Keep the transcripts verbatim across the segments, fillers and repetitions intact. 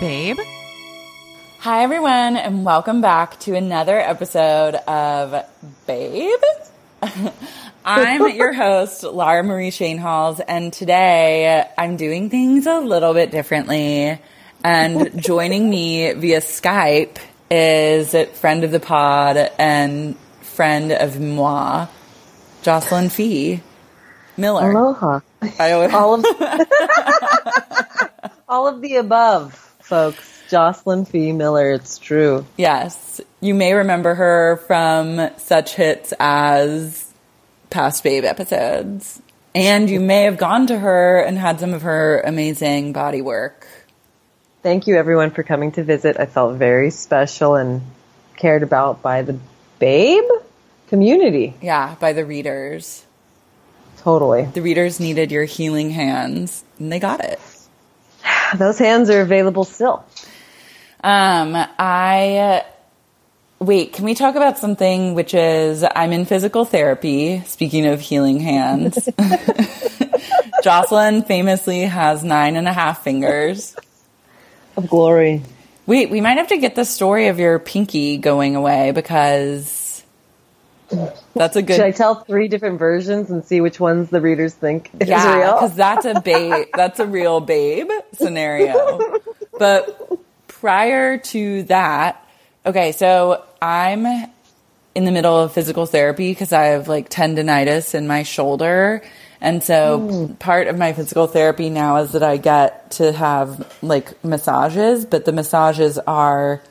Babe? Hi, everyone, and welcome back to another episode of Babe. I'm your host, Lara Marie Schoenhals, and today I'm doing things a little bit differently. And joining me via Skype is a friend of the pod and friend of moi, Jocelyn Fee Miller. Aloha. I always- all, of- all of the above, folks. Jocelyn Fee Miller, it's true. Yes. You may remember her from such hits as past Babe episodes. And you may have gone to her and had some of her amazing body work. Thank you, everyone, for coming to visit. I felt very special and cared about by the Babe community. Yeah, by the readers. Totally. The readers needed your healing hands, and they got it. Those hands are available still. Um, I, uh, wait, can we talk about something which is, I'm in physical therapy, speaking of healing hands. Jocelyn famously has nine and a half fingers. Of glory. Wait, we might have to get the story of your pinky going away, because that's a good... Should I tell three different versions and see which ones the readers think is yeah, real? Yeah, because that's a babe, that's a real Babe scenario. But... prior to that, okay, so I'm in the middle of physical therapy because I have like tendinitis in my shoulder. And so mm. part of my physical therapy now is that I get to have like massages, but the massages are,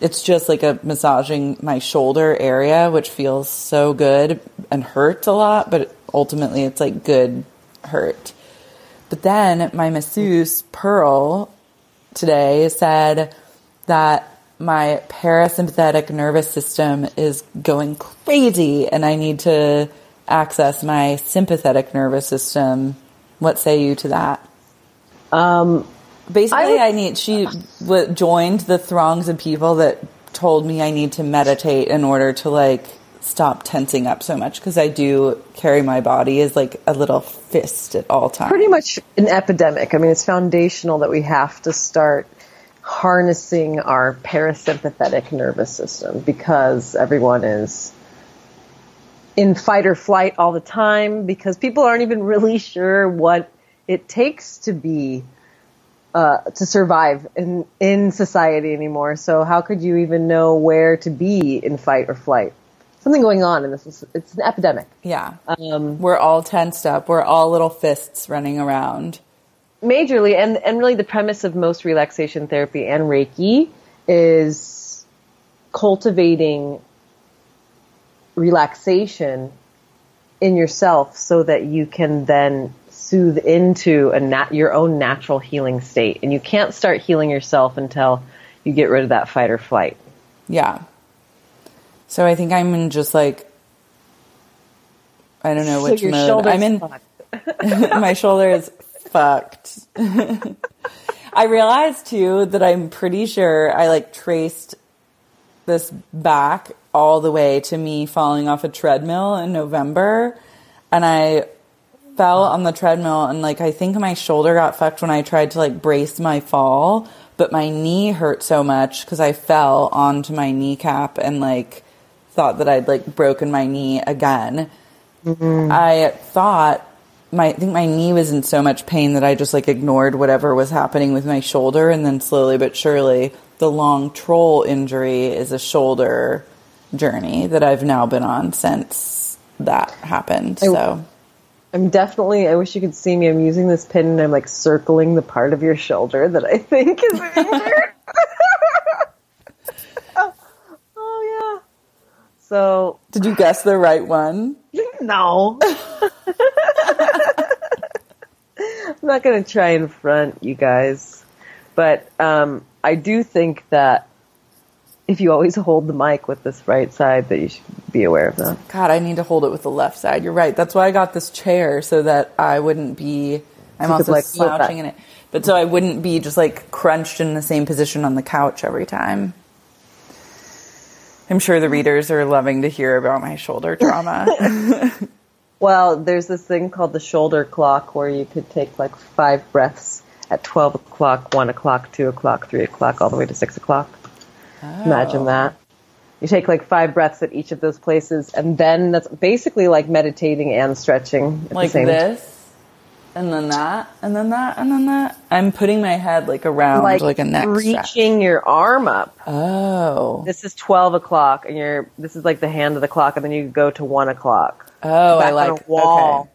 it's just like a massaging my shoulder area, which feels so good and hurts a lot, but ultimately it's like good hurt. But then my masseuse, Pearl, today said that my parasympathetic nervous system is going crazy and I need to access my sympathetic nervous system. What say you to that? Um, Basically, I, would, I need, she w- joined the throngs of people that told me I need to meditate in order to like stop tensing up so much. Cause I do carry my body as like a little fist at all times. Pretty much an epidemic. I mean, it's foundational that we have to start harnessing our parasympathetic nervous system because everyone is in fight or flight all the time because people aren't even really sure what it takes to be, uh, to survive in, in society anymore. So how could you even know where to be in fight or flight? Something going on, and this is, it's an epidemic. Yeah. Um, we're all tensed up. We're all little fists running around. Majorly, and, and really the premise of most relaxation therapy and Reiki is cultivating relaxation in yourself so that you can then soothe into a nat- your own natural healing state. And you can't start healing yourself until you get rid of that fight or flight. Yeah. So I think I'm in just like, I don't know which so your mode. I'm in, my shoulder is fucked. I realized too that I'm pretty sure I like traced this back all the way to me falling off a treadmill in November. And I fell on the treadmill and like, I think my shoulder got fucked when I tried to like brace my fall, but my knee hurt so much because I fell onto my kneecap and like, thought that I'd like broken my knee again. Mm-hmm. I thought my, I think my knee was in so much pain that I just like ignored whatever was happening with my shoulder. And then slowly but surely the long troll injury is a shoulder journey that I've now been on since that happened. I, so I'm definitely, I wish you could see me, I'm using this pin and I'm like circling the part of your shoulder that I think is injured. oh, oh, yeah. So. Did you guess the right one? No. I'm not going to try in front, you guys. But um, I do think that if you always hold the mic with this right side, that you should be aware of that. God, I need to hold it with the left side. You're right. That's why I got this chair, so that I wouldn't be... I'm also like slouching in it. But so I wouldn't be just like crunched in the same position on the couch every time. I'm sure the readers are loving to hear about my shoulder trauma. Well, there's this thing called the shoulder clock where you could take like five breaths at twelve o'clock, one o'clock, two o'clock, three o'clock, all the way to six o'clock. Oh. Imagine that. You take like five breaths at each of those places, and then that's basically like meditating and stretching at like the same this time. And then that, and then that, and then that. I'm putting my head like around like, like a neck reaching stretch. Your arm up. Oh. This is twelve o'clock, and you're this is like the hand of the clock, and then you go to one o'clock. Oh, back I like on a wall. Okay.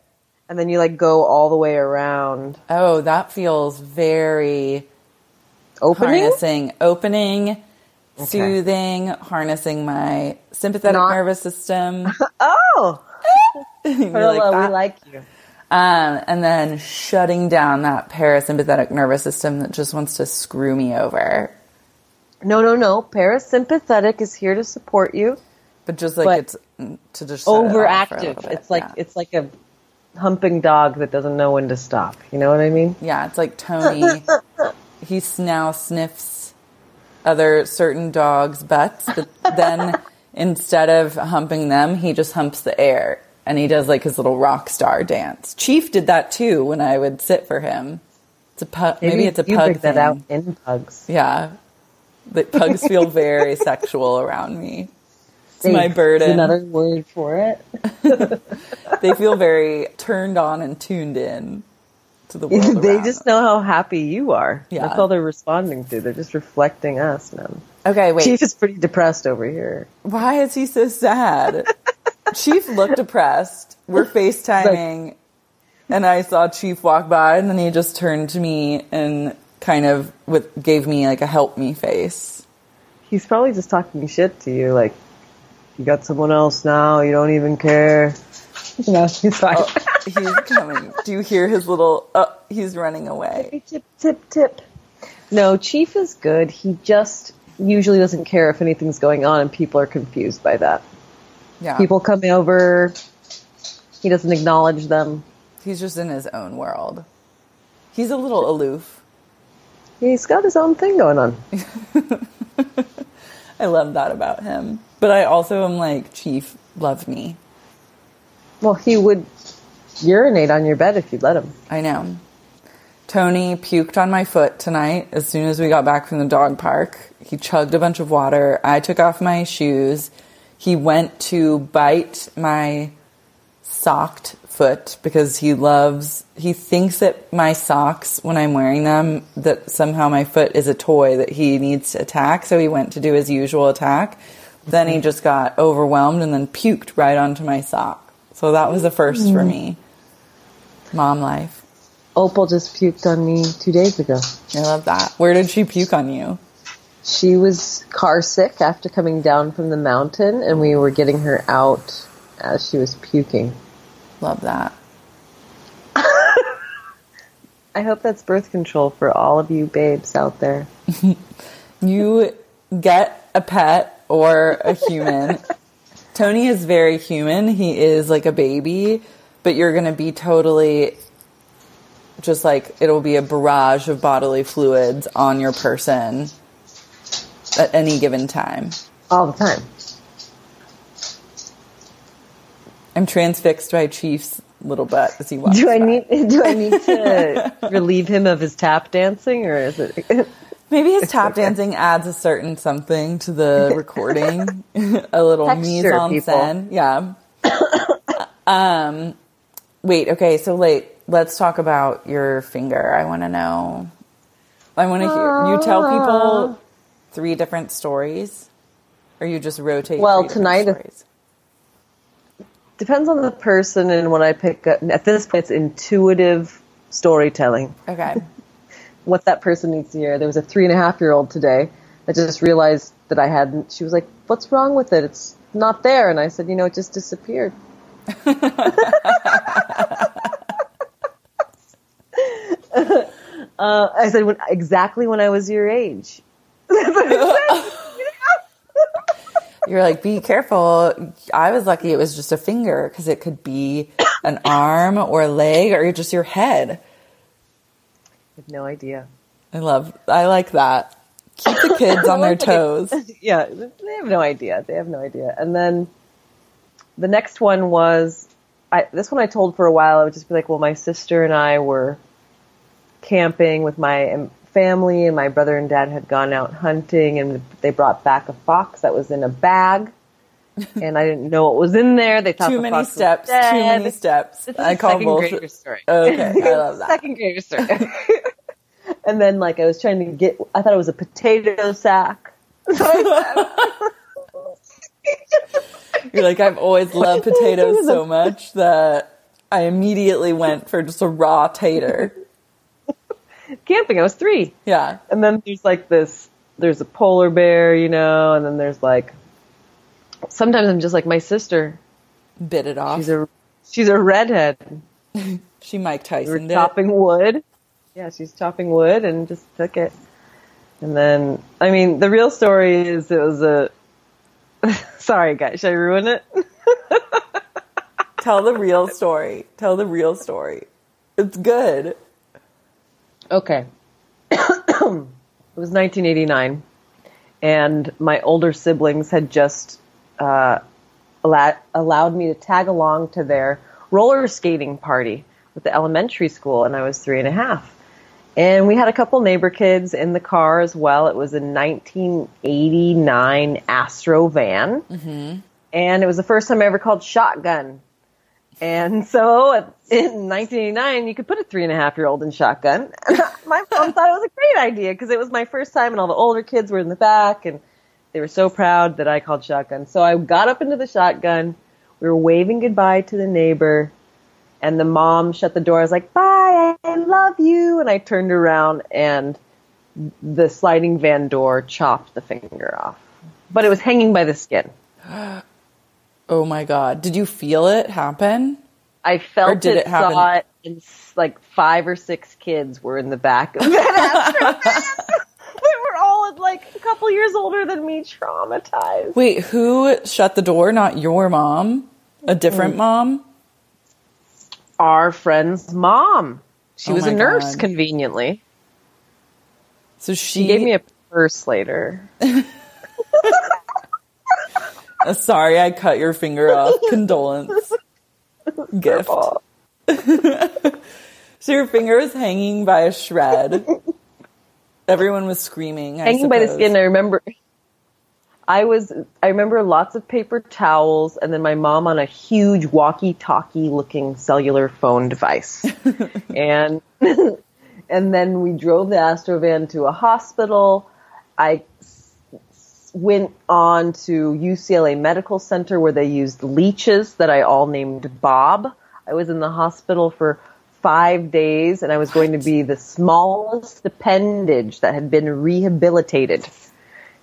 And then you like go all the way around. Oh, that feels very opening, harnessing, opening. Okay. Soothing, harnessing my sympathetic Not- nervous system. Oh! Perla, like we like you. Um, and then shutting down that parasympathetic nervous system that just wants to screw me over. No, no, no. Parasympathetic is here to support you. But just like but it's to just shut overactive. It off for a it's like yeah. It's like a humping dog that doesn't know when to stop. You know what I mean? Yeah, it's like Tony. He now sniffs other certain dogs' butts, but then instead of humping them, he just humps the air, and he does like his little rock star dance. Chief did that too when I would sit for him. It's a pu- maybe, maybe it's a you pug pick thing. That out in pugs. Yeah, but pugs feel very sexual around me. It's Thanks. My burden. Another word for it. They feel very turned on and tuned in. The world they just us. Know how happy you are. Yeah. That's all they're responding to. They're just reflecting us, man. Okay, wait. Chief is pretty depressed over here. Why is he so sad? Chief looked depressed. We're FaceTiming. Like, and I saw Chief walk by, and then he just turned to me and kind of with, gave me like a help me face. He's probably just talking shit to you. Like, you got someone else now. You don't even care. You know, he's fine. Oh, he's coming. Do you hear his little, oh, he's running away. Tip, tip, tip. No, Chief is good. He just usually doesn't care if anything's going on, and people are confused by that. Yeah. People come over. He doesn't acknowledge them. He's just in his own world. He's a little aloof. He's got his own thing going on. I love that about him. But I also am like, Chief, love me. Well, he would urinate on your bed if you'd let him. I know. Tony puked on my foot tonight as soon as we got back from the dog park. He chugged a bunch of water. I took off my shoes. He went to bite my socked foot because he loves, he thinks that my socks, when I'm wearing them, that somehow my foot is a toy that he needs to attack. So he went to do his usual attack. Then he just got overwhelmed and then puked right onto my sock. So that was the first for me. Mom life. Opal just puked on me two days ago. I love that. Where did she puke on you? She was car sick after coming down from the mountain, and we were getting her out as she was puking. Love that. I hope that's birth control for all of you babes out there. You get a pet or a human. Tony is very human. He is like a baby, but you're going to be totally just like, it'll be a barrage of bodily fluids on your person at any given time. All the time. I'm transfixed by Chief's little butt as he walks do I by. Need, do I need to relieve him of his tap dancing, or is it... Maybe his tap dancing adds a certain something to the recording. A little mise en scène. Yeah. um, wait, okay, so like, let's talk about your finger. I want to know. I want to hear. You tell people three different stories? Or you just rotate well, three tonight, different stories? Depends on the person and what I pick up. At this point, it's intuitive storytelling. Okay. What that person needs to hear. There was a three and a half year old today that just realized that I hadn't. She was like, "What's wrong with it? It's not there." And I said, "You know, it just disappeared." Uh, I said, when, exactly when I was your age. You're like, be careful. I was lucky it was just a finger, because it could be an arm or a leg or just your head. I have no idea. I love, I like that. Keep the kids on their toes. Yeah, they have no idea. They have no idea. And then the next one was, I, this one I told for a while. I would just be like, well, my sister and I were camping with my family, and my brother and dad had gone out hunting, and they brought back a fox that was in a bag, and I didn't know what was in there. They thought too the many fox steps, was dead. Too many steps. This is I a call second bullshit. Grader story. Okay, I love that. Second grader story. And then, like, I was trying to get. I thought it was a potato sack. You're like, I've always loved potatoes so much that I immediately went for just a raw tater. Camping, I was three. Yeah. And then there's like this, there's a polar bear, you know, and then there's like, sometimes I'm just like, my sister bit it off. She's a, she's a redhead. She Mike Tyson. We chopping wood. Yeah, she's chopping wood and just took it. And then, I mean, the real story is it was a, sorry guys, should I ruin it? Tell the real story. Tell the real story. It's good. Okay. It was nineteen eighty-nine, and my older siblings had just uh, allow- allowed me to tag along to their roller skating party with the elementary school, and I was three and a half. And we had a couple neighbor kids in the car as well. It was a nineteen eighty-nine Astro van, mm-hmm. and it was the first time I ever called shotgun. And so in nineteen eighty-nine, you could put a three and a half year old in shotgun. My mom thought it was a great idea because it was my first time and all the older kids were in the back and they were so proud that I called shotgun. So I got up into the shotgun. We were waving goodbye to the neighbor and the mom shut the door. I was like, bye, I love you. And I turned around and the sliding van door chopped the finger off, but it was hanging by the skin. Oh my God. Did you feel it happen? I felt or did it, it happen? Saw it, and like five or six kids were in the back of that aftermath. They were all like a couple years older than me, traumatized. Wait, who shut the door? Not your mom? A different mom? Our friend's mom. She oh was a nurse, God. Conveniently. So she... she gave me a purse later. Sorry, I cut your finger off. Condolence. Gift. So your finger was hanging by a shred. Everyone was screaming. Hanging by the skin, I remember. I was. I remember lots of paper towels, and then my mom on a huge walkie-talkie-looking cellular phone device. and and then we drove the Astrovan to a hospital. I. went on to U C L A Medical Center where they used leeches that I all named Bob. I was in the hospital for five days and I was what? going to be the smallest appendage that had been rehabilitated.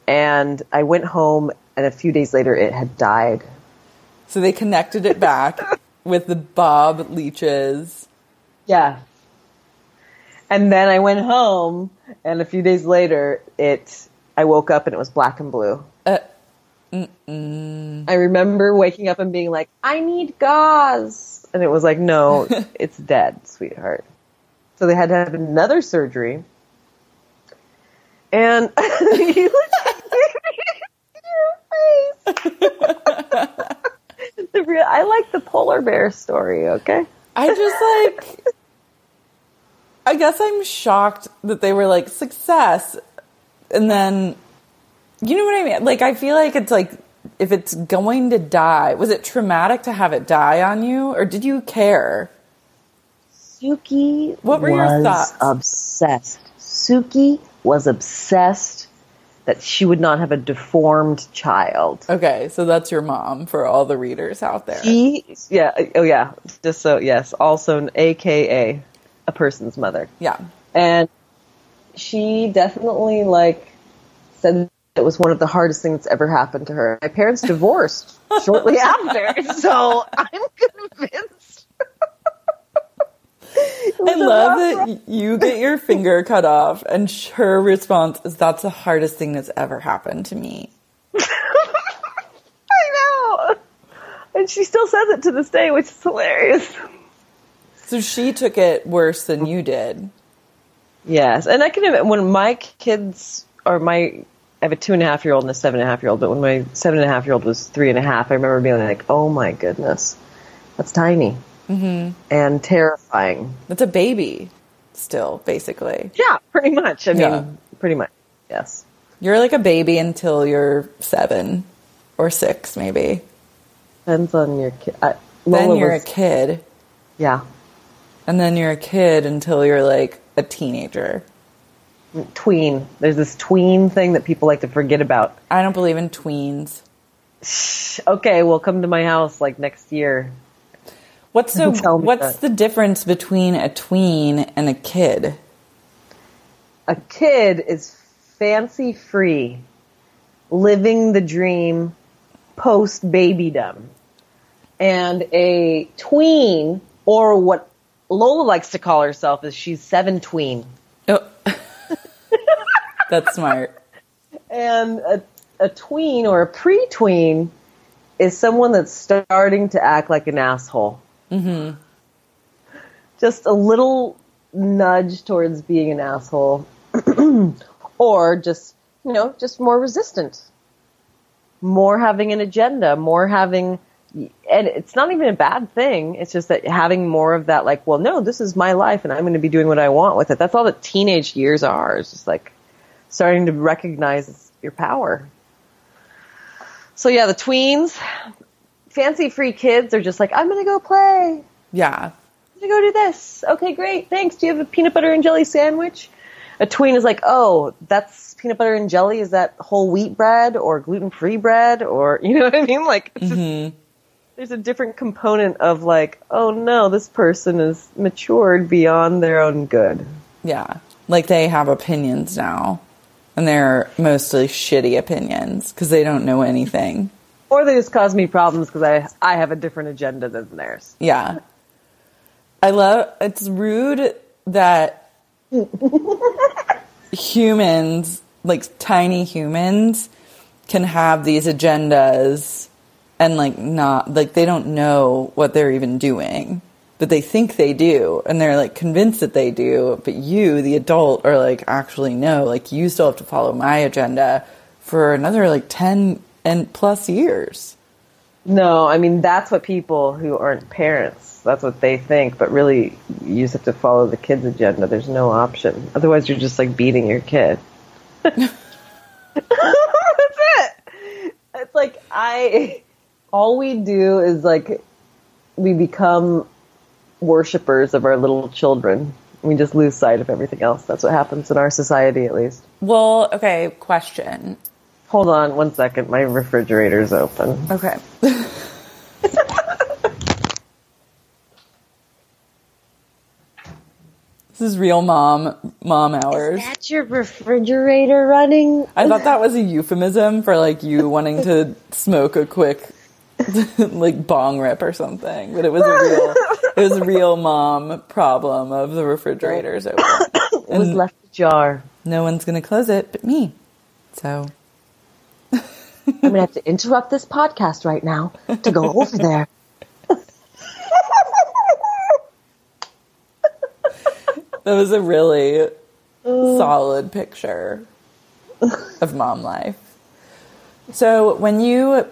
And I went home and a few days later it had died. So they connected it back with the Bob leeches. Yeah. And then I went home and a few days later it... I woke up and it was black and blue. Uh, I remember waking up and being like, I need gauze. And it was like, no, it's dead, sweetheart. So they had to have another surgery. And you look at your face. The real, I like the polar bear story, okay? I just like, I guess I'm shocked that they were like, success. And then, you know what I mean? Like, I feel like it's like, if it's going to die, was it traumatic to have it die on you? Or did you care? Suki what were was your thoughts? obsessed. Suki was obsessed that she would not have a deformed child. Okay, so that's your mom for all the readers out there. She, yeah, oh yeah, just so, yes, also an A K A a person's mother. Yeah. And she definitely, like, said it was one of the hardest things that's ever happened to her. My parents divorced shortly after, so I'm convinced. I love that you get your finger cut off, and her response is, that's the hardest thing that's ever happened to me. I know. And she still says it to this day, which is hilarious. So she took it worse than you did. Yes. And I can, when my kids, or my, I have a two and a half year old and a seven and a half year old, but when my seven and a half year old was three and a half, I remember being like, oh my goodness, that's tiny. Mm-hmm. And terrifying. That's a baby still, basically. Yeah, pretty much. I yeah. mean, pretty much, yes. You're like a baby until you're seven or six, maybe. Depends on your kid. I, then you're was, a kid. Yeah. And then you're a kid until you're like a teenager. Tween. There's this tween thing that people like to forget about. I don't believe in tweens. Shh. Okay, well, come to my house like next year. What's the what's that. the difference between a tween and a kid? A kid is fancy free, living the dream, post babydom, and a tween, or what Lola likes to call herself, is she's seven tween. Oh, that's smart. And a, a tween or a pre-tween is someone that's starting to act like an asshole. Mm-hmm. Just a little nudge towards being an asshole, or just, you know, just more resistant, more having an agenda, more having, and it's not even a bad thing. It's just that having more of that, like, well, no, this is my life and I'm going to be doing what I want with it. That's all that teenage years are. It's just like starting to recognize your power. So yeah, the tweens. Fancy free kids are just like, I'm going to go play. Yeah. I'm going to go do this. Okay, great. Thanks. Do you have a peanut butter and jelly sandwich? A tween is like, oh, that's peanut butter and jelly. Is that whole wheat bread or gluten-free bread? Or, you know what I mean? Like, it's mm-hmm. just, there's a different component of like, oh no, this person is matured beyond their own good. Yeah. Like they have opinions now, and they're mostly shitty opinions because they don't know anything. Or they just cause me problems because I I have a different agenda than theirs. Yeah. I love... It's rude that humans, like tiny humans, can have these agendas and like not... Like they don't know what they're even doing, but they think they do. And they're like convinced that they do. But you, the adult, are like, actually no. Like you still have to follow my agenda for another like ten... and plus years. No, I mean, that's what people who aren't parents, that's what they think. But really, you just have to follow the kid's agenda. There's no option. Otherwise, you're just like beating your kid. That's it. It's like, I, all we do is like, we become worshipers of our little children. We just lose sight of everything else. That's what happens in our society, at least. Well, okay, question. Hold on one second. My refrigerator's open. Okay. This is real mom, mom hours. Is that your refrigerator running? I thought that was a euphemism for like you wanting to smoke a quick like bong rip or something. But it was a real, it was a real mom problem of the refrigerator's open. It was left ajar. No one's going to close it but me. So... I'm going to have to interrupt this podcast right now to go over there. That was a really uh, solid picture of mom life. So when you,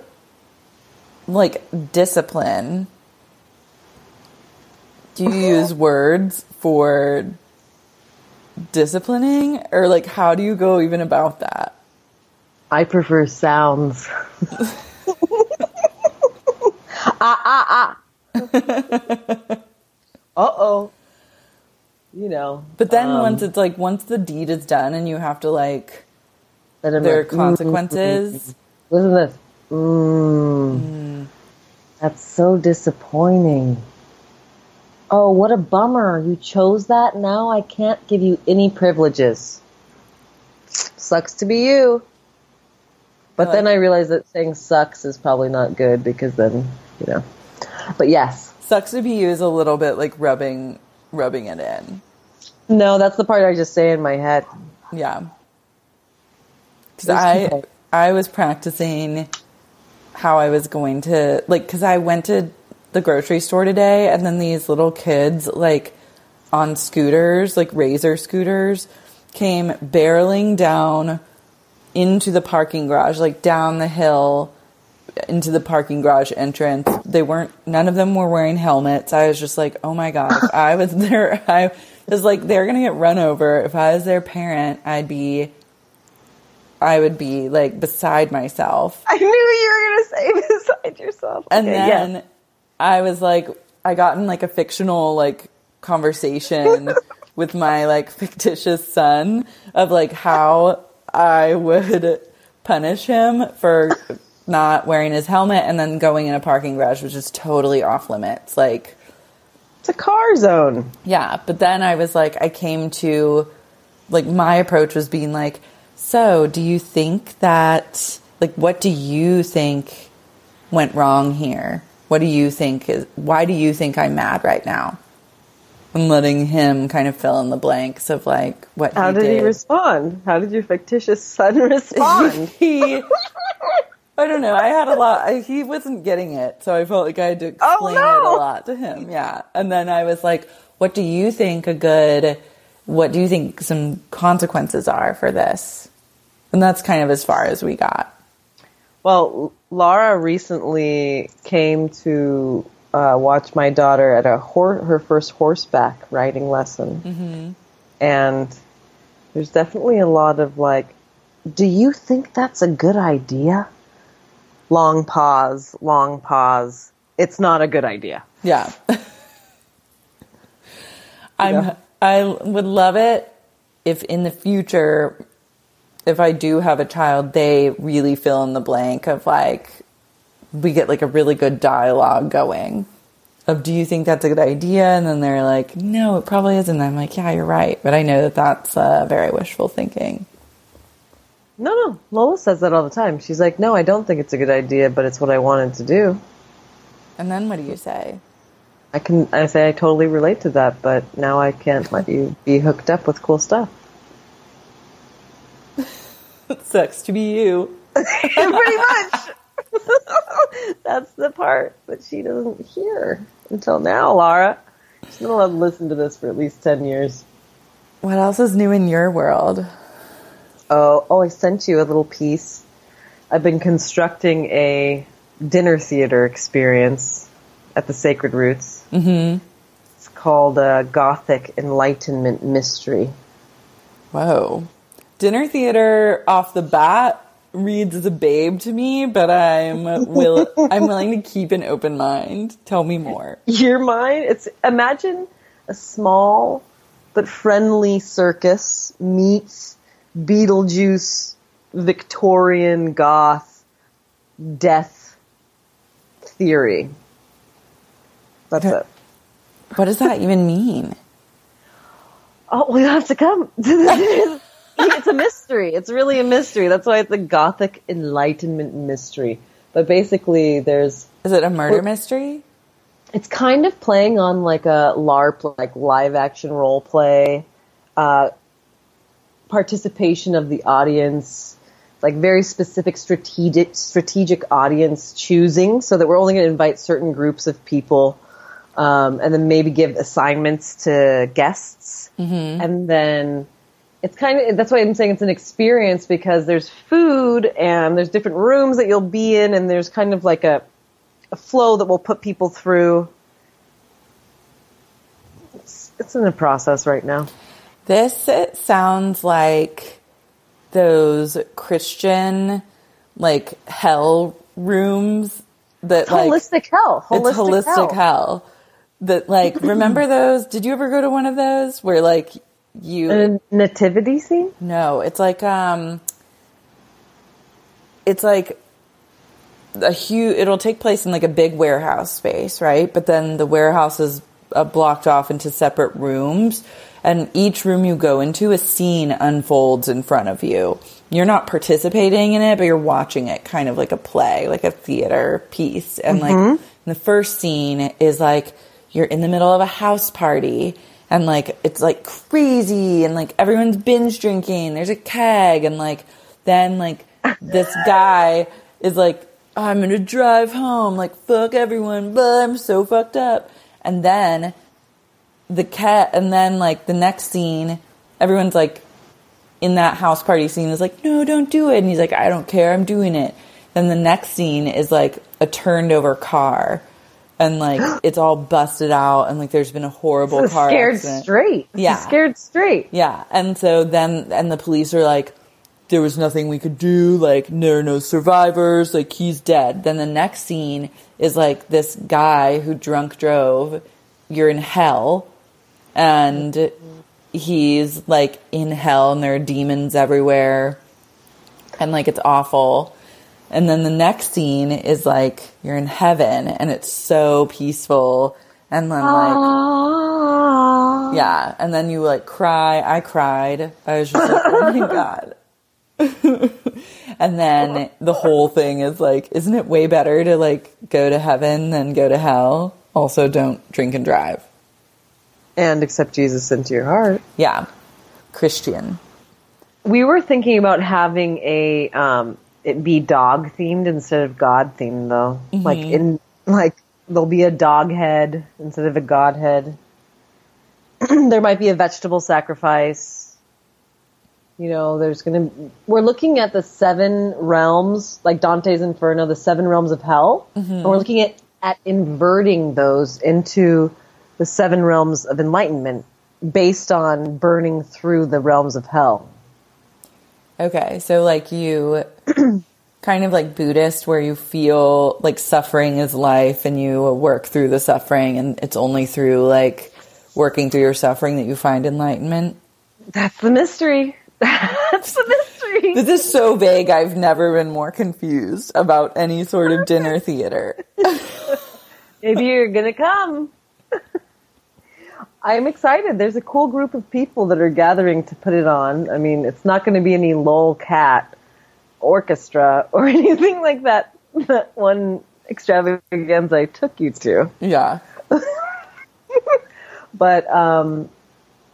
like, discipline, do you use words for disciplining? Or, like, how do you go even about that? I prefer sounds. Ah, ah, ah. Uh-oh. You know. But then um, once it's like, once the deed is done and you have to like that I'm there like, are consequences. Mm-hmm. Listen to this. Mm. Mm. That's so disappointing. Oh, what a bummer. You chose that. Now I can't give you any privileges. Sucks to be you. But I like then I realized that saying sucks is probably not good because then, you know. But yes. Sucks to be you is a little bit like rubbing rubbing it in. No, that's the part I just say in my head. Yeah. Because I, I was practicing how I was going to, like, because I went to the grocery store today and then these little kids, like, on scooters, like razor scooters, came barreling down into the parking garage, like down the hill into the parking garage entrance. They weren't, none of them were wearing helmets. I was just like, oh my gosh, I was there. I was like, they're going to get run over. If I was their parent, I'd be, I would be like beside myself. I knew you were going to say beside yourself. Okay, and then yeah. I was like, I got in like a fictional like conversation with my like fictitious son of like how I would punish him for not wearing his helmet and then going in a parking garage, which is totally off limits. Like, it's a car zone. Yeah. But then I was like, I came to, like, my approach was being like, so do you think that, like, what do you think went wrong here? What do you think is, why do you think I'm mad right now? And letting him kind of fill in the blanks of, like, what he did. How did he respond? How did your fictitious son respond? He, I don't know. I had a lot. I, he wasn't getting it, so I felt like I had to explain oh, no. it a lot to him. Yeah. And then I was like, what do you think a good, what do you think some consequences are for this? And that's kind of as far as we got. Well, Lara recently came to... Uh, watch my daughter at a hor- her first horseback riding lesson. Mm-hmm. And there's definitely a lot of like, do you think that's a good idea? Long pause, long pause. It's not a good idea. Yeah. I'm, you know? I would love it if in the future, if I do have a child, they really fill in the blank of like, we get like a really good dialogue going of, do you think that's a good idea? And then they're like, no, it probably isn't. And I'm like, yeah, you're right. But I know that that's uh, very wishful thinking. No, no. Lola says that all the time. She's like, no, I don't think it's a good idea, but it's what I wanted to do. And then what do you say? I can, I say, I totally relate to that, but now I can't let you be hooked up with cool stuff. It sucks to be you. Pretty much. That's the part that she doesn't hear until now, Lara. She's been allowed to listen to this for at least ten years. What else is new in your world? Oh, oh! I sent you a little piece. I've been constructing a dinner theater experience at the Sacred Roots. Mm-hmm. It's called a Gothic Enlightenment Mystery. Whoa. Dinner theater off the bat reads as a Babe to me, but I'm will I'm willing to keep an open mind. Tell me more. Your mind, it's imagine a small but friendly circus meets Beetlejuice, Victorian goth death theory. That's it. What does that even mean? Oh, we have to come to this. It's a mystery. It's really a mystery. That's why it's a Gothic Enlightenment mystery. But basically there's... Is it a murder mystery? It's kind of playing on like a LARP, like live action role play, uh, participation of the audience, like very specific strategic, strategic audience choosing, so that we're only going to invite certain groups of people, um, and then maybe give assignments to guests. Mm-hmm. And then... It's kind of, that's why I'm saying it's an experience, because there's food and there's different rooms that you'll be in, and there's kind of like a, a flow that will put people through. It's, it's in the process right now. This it sounds like those Christian like hell rooms that it's like holistic hell, holistic, it's holistic hell. hell that like, remember those? Did you ever go to one of those where like, you a nativity scene? No, it's like um it's like a huge, it'll take place in like a big warehouse space, right? But then the warehouse is uh, blocked off into separate rooms, and each room you go into, a scene unfolds in front of you. You're not participating in it, but you're watching it kind of like a play, like a theater piece. And mm-hmm. like the first scene is like, you're in the middle of a house party, and like, it's like crazy, and like everyone's binge drinking. There's a keg. And like, then like this guy is like, I'm going to drive home, like, fuck everyone, but I'm so fucked up. And then the cat, and then like the next scene, everyone's like in that house party scene is like, no, don't do it. And he's like, I don't care, I'm doing it. Then the next scene is like a turned over car, and like, it's all busted out. And like, there's been a horrible it's a car scared accident. Straight. It's yeah. Scared straight. Yeah. And so then, and the police are like, there was nothing we could do, like, there are no survivors, like, he's dead. Then the next scene is, like, this guy who drunk drove, you're in hell, and he's, like, in hell, and there are demons everywhere, and, like, it's awful. And then the next scene is, like, you're in heaven, and it's so peaceful, and then, like... Aww. Yeah, and then you, like, cry. I cried. I was just like, oh, my God. And then the whole thing is like, isn't it way better to like go to heaven than go to hell? Also, don't drink and drive, and accept Jesus into your heart. Yeah, Christian. We were thinking about having a um, it be dog themed instead of God themed, though. Mm-hmm. Like in like there'll be a dog head instead of a God head. There might be a vegetable sacrifice. You know, there's going to... We're looking at the seven realms, like Dante's Inferno, the seven realms of hell. Mm-hmm. And we're looking at, at inverting those into the seven realms of enlightenment based on burning through the realms of hell. Okay, so like you... kind of like Buddhist, where you feel like suffering is life and you work through the suffering, and it's only through like working through your suffering that you find enlightenment. That's the mystery. That's the mystery. This is so vague. I've never been more confused about any sort of dinner theater. Maybe you're going to come. I'm excited. There's a cool group of people that are gathering to put it on. I mean, it's not going to be any lolcat orchestra or anything like that. That one extravaganza I took you to. Yeah. But um,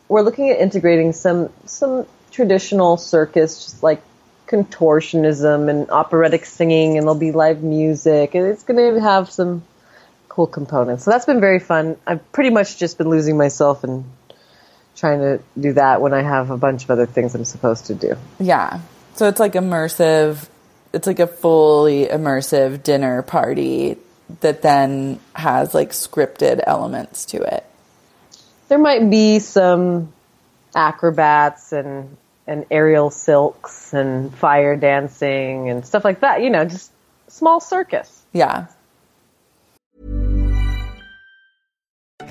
we're looking at integrating some some... traditional circus, just like contortionism and operatic singing, and there'll be live music, and it's going to have some cool components. So that's been very fun. I've pretty much just been losing myself and trying to do that when I have a bunch of other things I'm supposed to do. Yeah. So it's like immersive. It's like a fully immersive dinner party that then has like scripted elements to it. There might be some acrobats and and aerial silks and fire dancing and stuff like that, you know, just small circus. Yeah.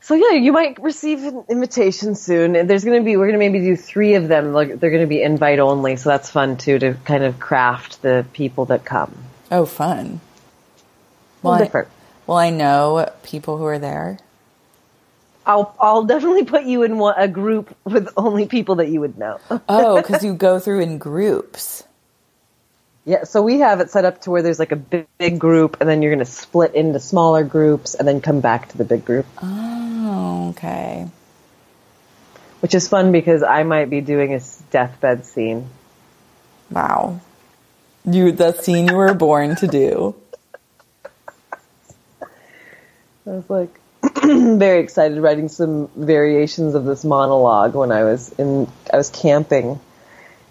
So yeah, you might receive an invitation soon. And there's going to be, we're going to maybe do three of them. Like, they're going to be invite only. So that's fun too, to kind of craft the people that come. Oh, fun. Well, different. I, well, I know people who are there. I'll I'll definitely put you in one, a group with only people that you would know. Oh, because you go through in groups. Yeah, so we have it set up to where there's like a big, big group, and then you're going to split into smaller groups, and then come back to the big group. Oh, okay. Which is fun because I might be doing a deathbed scene. Wow, you the scene you were born to do. I was like very excited writing some variations of this monologue when I was in I was camping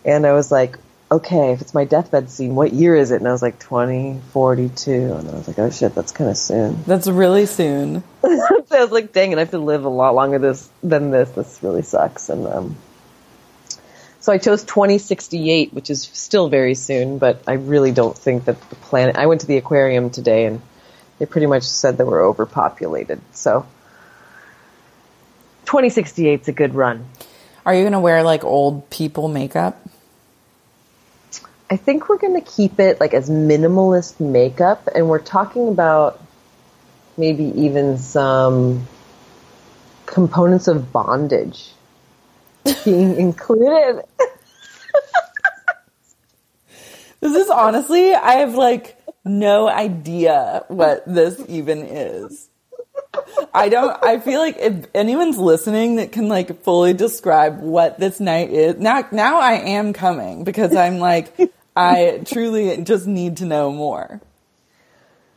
And I was like, okay, if it's my deathbed scene, what year is it? And I was like, twenty forty-two. And I was like, oh shit, that's kind of soon. That's really soon. So I was like, dang it, I have to live a lot longer this than this. This really sucks. And um, so I chose twenty sixty-eight, which is still very soon, but I really don't think that the planet... I went to the aquarium today and they pretty much said that we're overpopulated. So twenty sixty-eight's a good run. Are you going to wear like old people makeup? I think we're going to keep it like as minimalist makeup, and we're talking about maybe even some components of bondage being included. This is honestly, I have like no idea what this even is. I don't, I feel like if anyone's listening that can like fully describe what this night is, now, now I am coming because I'm like, I truly just need to know more.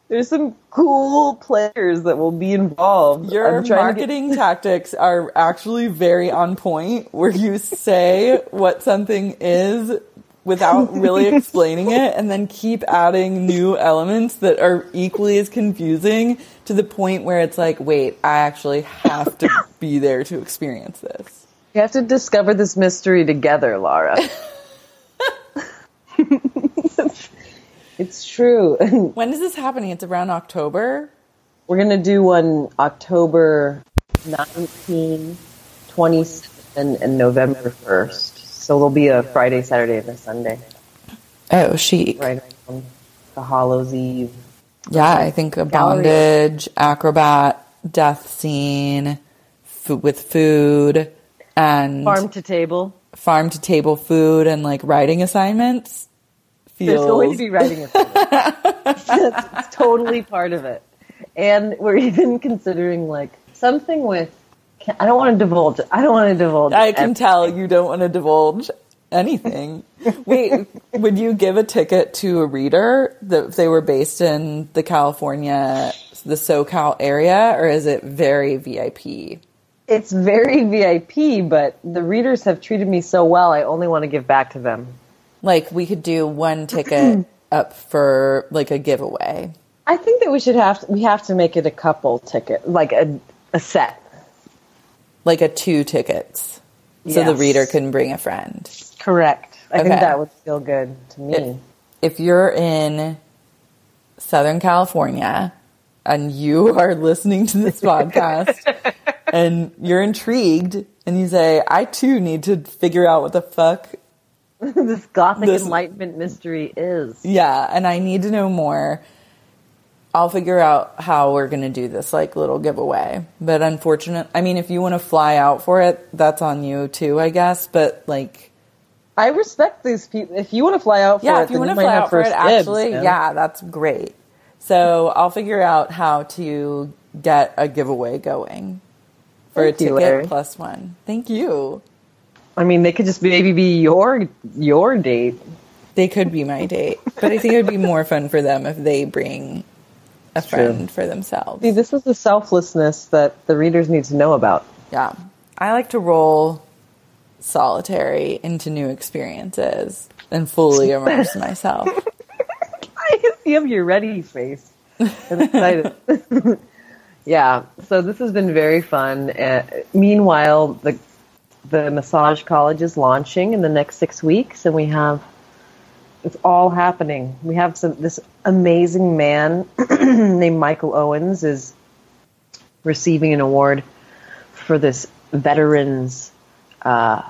There's some cool players that will be involved. Your marketing to- tactics are actually very on point, where you say what something is without really explaining it, and then keep adding new elements that are equally as confusing to the point where it's like, wait, I actually have to be there to experience this. We have to discover this mystery together, Lara. It's true. When is this happening? It's around October? We're going to do one October nineteenth, twenty-seventh, and, and November first. So there'll be a Friday, Saturday, and a Sunday. Oh, chic. Right around the Hallows Eve. Yeah, I think a bondage, acrobat, death scene, food with food, and... Farm to table. Farm to table food and, like, writing assignments. Feels... There's going to be writing assignments. It's totally part of it. And we're even considering, like, something with... I don't want to divulge. I don't want to divulge. I can everything. Tell you don't want to divulge anything. Wait, would you give a ticket to a reader that if they were based in the California, the SoCal area, or is it very V I P? It's very V I P, but the readers have treated me so well, I only want to give back to them. Like, we could do one ticket up for, like, a giveaway. I think that we should have, we have to make it a couple ticket, like a, a set. Like a two tickets. So yes. The reader can bring a friend. Correct. I okay. think that would feel good to me. If, if you're in Southern California and you are listening to this podcast and you're intrigued and you say, I too need to figure out what the fuck this gothic this, enlightenment mystery is. Yeah. And I need to know more. I'll figure out how we're going to do this, like, little giveaway. But unfortunately, I mean, if you want to fly out for it, that's on you, too, I guess. But, like... I respect these people. If you want to fly out for yeah, it, if you want to fly out for it, actually, dibs, yeah, that's great. So I'll figure out how to get a giveaway going for Thank a you, ticket Larry. Plus one. Thank you. I mean, they could just maybe be your your date. They could be my date. But I think it would be more fun for them if they bring... a friend True. For themselves. See, this is the selflessness that the readers need to know about. Yeah. I like to roll solitary into new experiences and fully immerse myself. I see you your ready face. I'm excited. Yeah. So this has been very fun. Uh, meanwhile, the the massage college is launching in the next six weeks, and we have... It's all happening. We have some, this amazing man named Michael Owens is receiving an award for this veterans uh,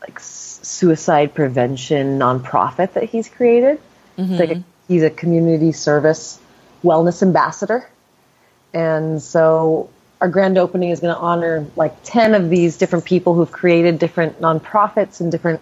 like suicide prevention nonprofit that he's created. Mm-hmm. It's like a, he's a community service wellness ambassador. And so our grand opening is going to honor like ten of these different people who've created different nonprofits and different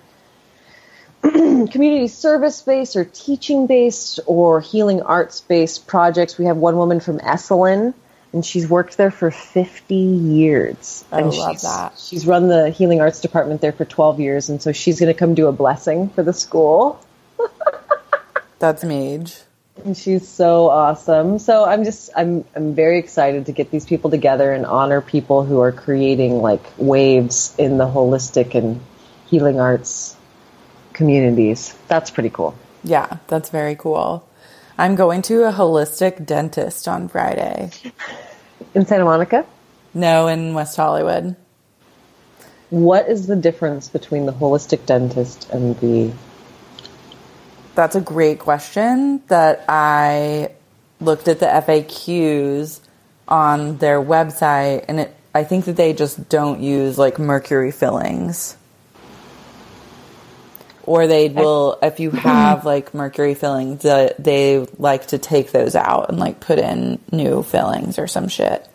community service-based or teaching-based or healing arts-based projects. We have one woman from Esalen, and she's worked there for fifty years. I and love she's, that. She's run the healing arts department there for twelve years, and so she's going to come do a blessing for the school. That's mage. And she's so awesome. So I'm just, I'm, I'm very excited to get these people together and honor people who are creating, like, waves in the holistic and healing arts communities. That's pretty cool. Yeah, that's very cool. I'm going to a holistic dentist on Friday. In Santa Monica? No, in West Hollywood. What is the difference between the holistic dentist and the... That's a great question that I looked at the F A Qs on their website, and it, I think that they just don't use, like, mercury fillings. Or they will, if you have, like, mercury fillings, they like to take those out and, like, put in new fillings or some shit.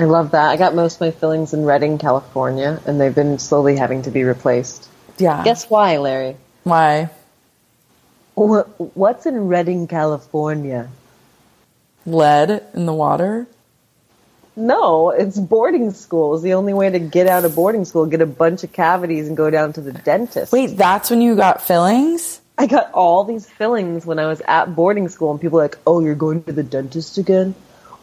I love that. I got most of my fillings in Redding, California, and they've been slowly having to be replaced. Yeah. Guess why, Larry? Why? What's in Redding, California? Lead in the water? No, it's boarding school. It's the only way to get out of boarding school, get a bunch of cavities and go down to the dentist. Wait, that's when you got fillings? I got all these fillings when I was at boarding school, and people were like, oh, you're going to the dentist again?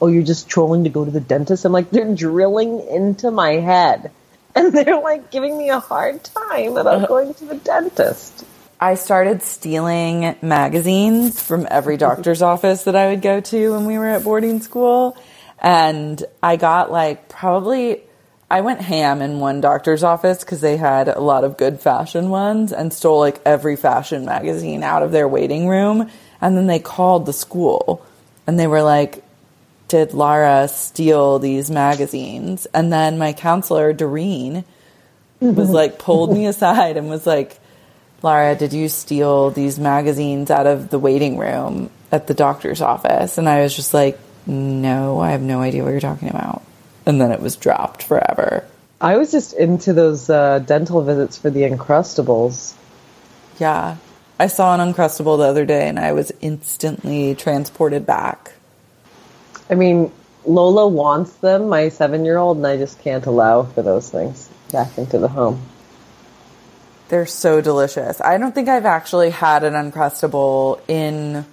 Oh, you're just trolling to go to the dentist? I'm like, they're drilling into my head, and they're, like, giving me a hard time about going to the dentist. I started stealing magazines from every doctor's office that I would go to when we were at boarding school. And I got, like, probably, I went ham in one doctor's office because they had a lot of good fashion ones, and stole, like, every fashion magazine out of their waiting room. And then they called the school and they were like, did Lara steal these magazines? And then my counselor, Doreen, was like, pulled me aside and was like, Lara, did you steal these magazines out of the waiting room at the doctor's office? And I was just like, no, I have no idea what you're talking about. And then it was dropped forever. I was just into those uh, dental visits for the Uncrustables. Yeah. I saw an Uncrustable the other day, and I was instantly transported back. I mean, Lola wants them, my seven-year-old, and I just can't allow for those things back into the home. They're so delicious. I don't think I've actually had an Uncrustable in...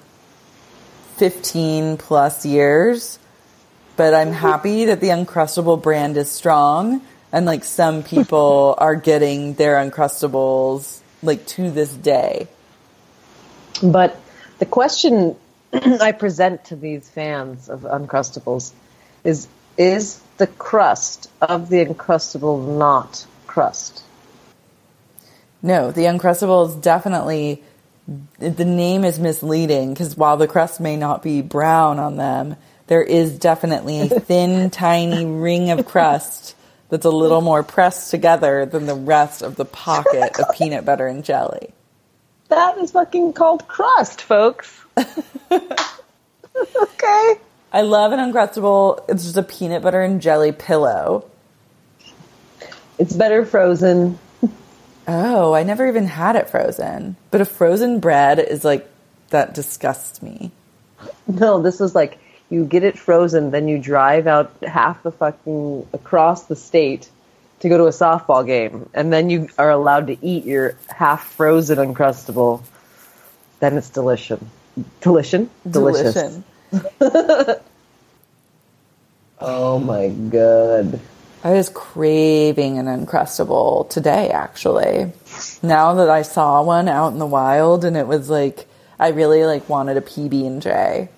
fifteen plus years, but I'm happy that the Uncrustable brand is strong, and, like, some people are getting their Uncrustables, like, to this day. But the question I present to these fans of Uncrustables is, is the crust of the Uncrustable not crust? No, the Uncrustable is definitely... The name is misleading because while the crust may not be brown on them, there is definitely a thin, tiny ring of crust that's a little more pressed together than the rest of the pocket of peanut butter and jelly. That is fucking called crust, folks. Okay. I love an Uncrustable. It's just a peanut butter and jelly pillow. It's better frozen. Oh, I never even had it frozen. But a frozen bread is, like, that disgusts me. No, this is like, you get it frozen, then you drive out half the fucking, across the state to go to a softball game. And then you are allowed to eat your half-frozen Uncrustable. Then it's delicious. Delicious? Delicious. Oh, my God. I was craving an Uncrustable today, actually. Now that I saw one out in the wild, and it was like, I really, like, wanted a P B and J.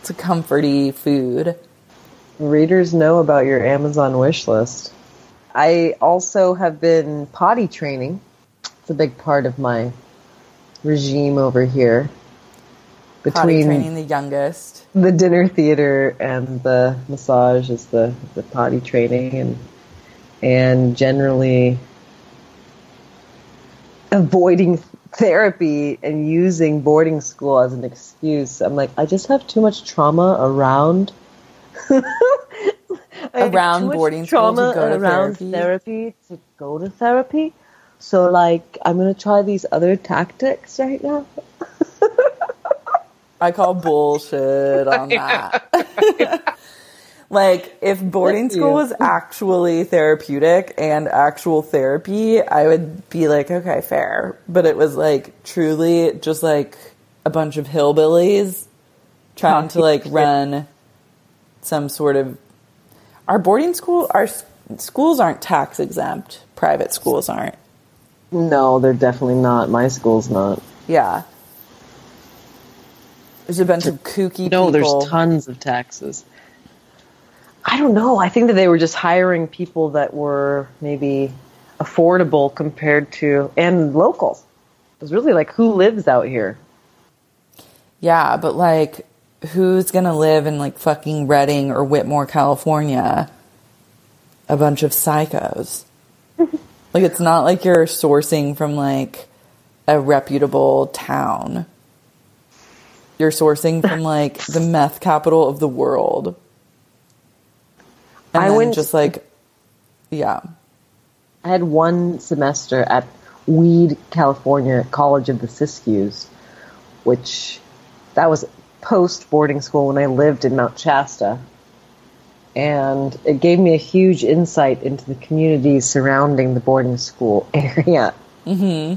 It's a comforty food. Readers know about your Amazon wish list. I also have been potty training. It's a big part of my regime over here. Potty training the youngest. The dinner theater and the massage is the, the potty training, and and generally avoiding therapy and using boarding school as an excuse. I'm like, I just have too much trauma around around boarding school to go to around therapy. therapy to go to therapy. So, like, I'm gonna try these other tactics right now. I call bullshit on that. Like, if boarding school was actually therapeutic and actual therapy, I would be like, okay, fair. But it was, like, truly just, like, a bunch of hillbillies trying to, like, run some sort of... Our boarding school... Our schools aren't tax exempt. Private schools aren't. No, they're definitely not. My school's not. Yeah. There's a bunch of kooky no, people. No, there's tons of taxes. I don't know. I think that they were just hiring people that were maybe affordable compared to, and local. It was really like, who lives out here? Yeah, but like, who's going to live in like fucking Redding or Whitmore, California? A bunch of psychos. Like, it's not like you're sourcing from like a reputable town. You're sourcing from like the meth capital of the world. And I wouldn't just like, yeah. I had one semester at Weed, California, College of the Siskiyous, which that was post boarding school when I lived in Mount Shasta. And it gave me a huge insight into the community surrounding the boarding school area. Mm-hmm.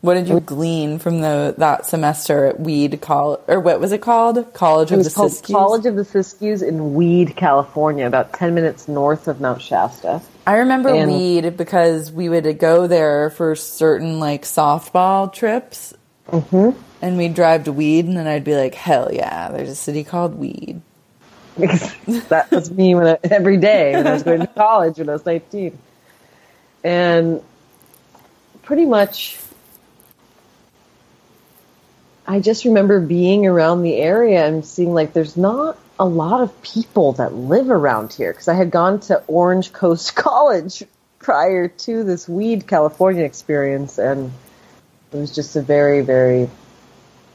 What did you glean from the that semester at Weed College, or what was it called? College of the Siskiyous? It was called College of the Siskiyous in Weed, California, about ten minutes north of Mount Shasta. I remember and- Weed because we would go there for certain, like, softball trips. Mm-hmm. And we'd drive to Weed, and then I'd be like, hell yeah, there's a city called Weed. That was me when I, every day when I was going to college when I was nineteen. And pretty much... I just remember being around the area and seeing, like, there's not a lot of people that live around here. Because I had gone to Orange Coast College prior to this Weed, California experience. And it was just a very, very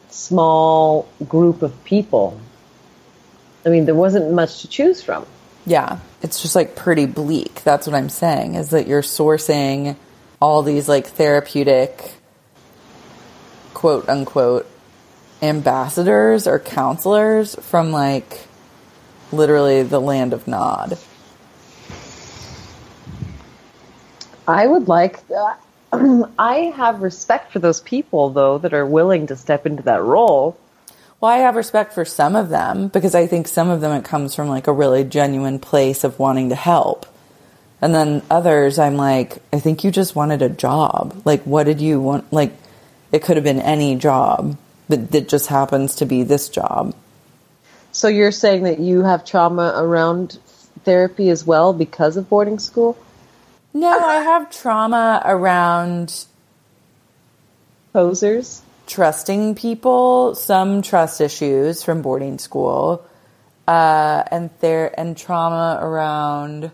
small group of people. I mean, there wasn't much to choose from. Yeah. It's just, like, pretty bleak. That's what I'm saying, is that you're sourcing all these, like, therapeutic, quote, unquote, ambassadors or counselors from, like, literally the land of Nod. I would like that. I have respect for those people, though, that are willing to step into that role. Well, I have respect for some of them, because I think some of them it comes from, like, a really genuine place of wanting to help. And then others, I'm like, I think you just wanted a job. Like, what did you want? Like, it could have been any job. But it just happens to be this job. So you're saying that you have trauma around therapy as well because of boarding school? No, I have trauma around... posers? Trusting people. Some trust issues from boarding school. Uh, and ther- and trauma around...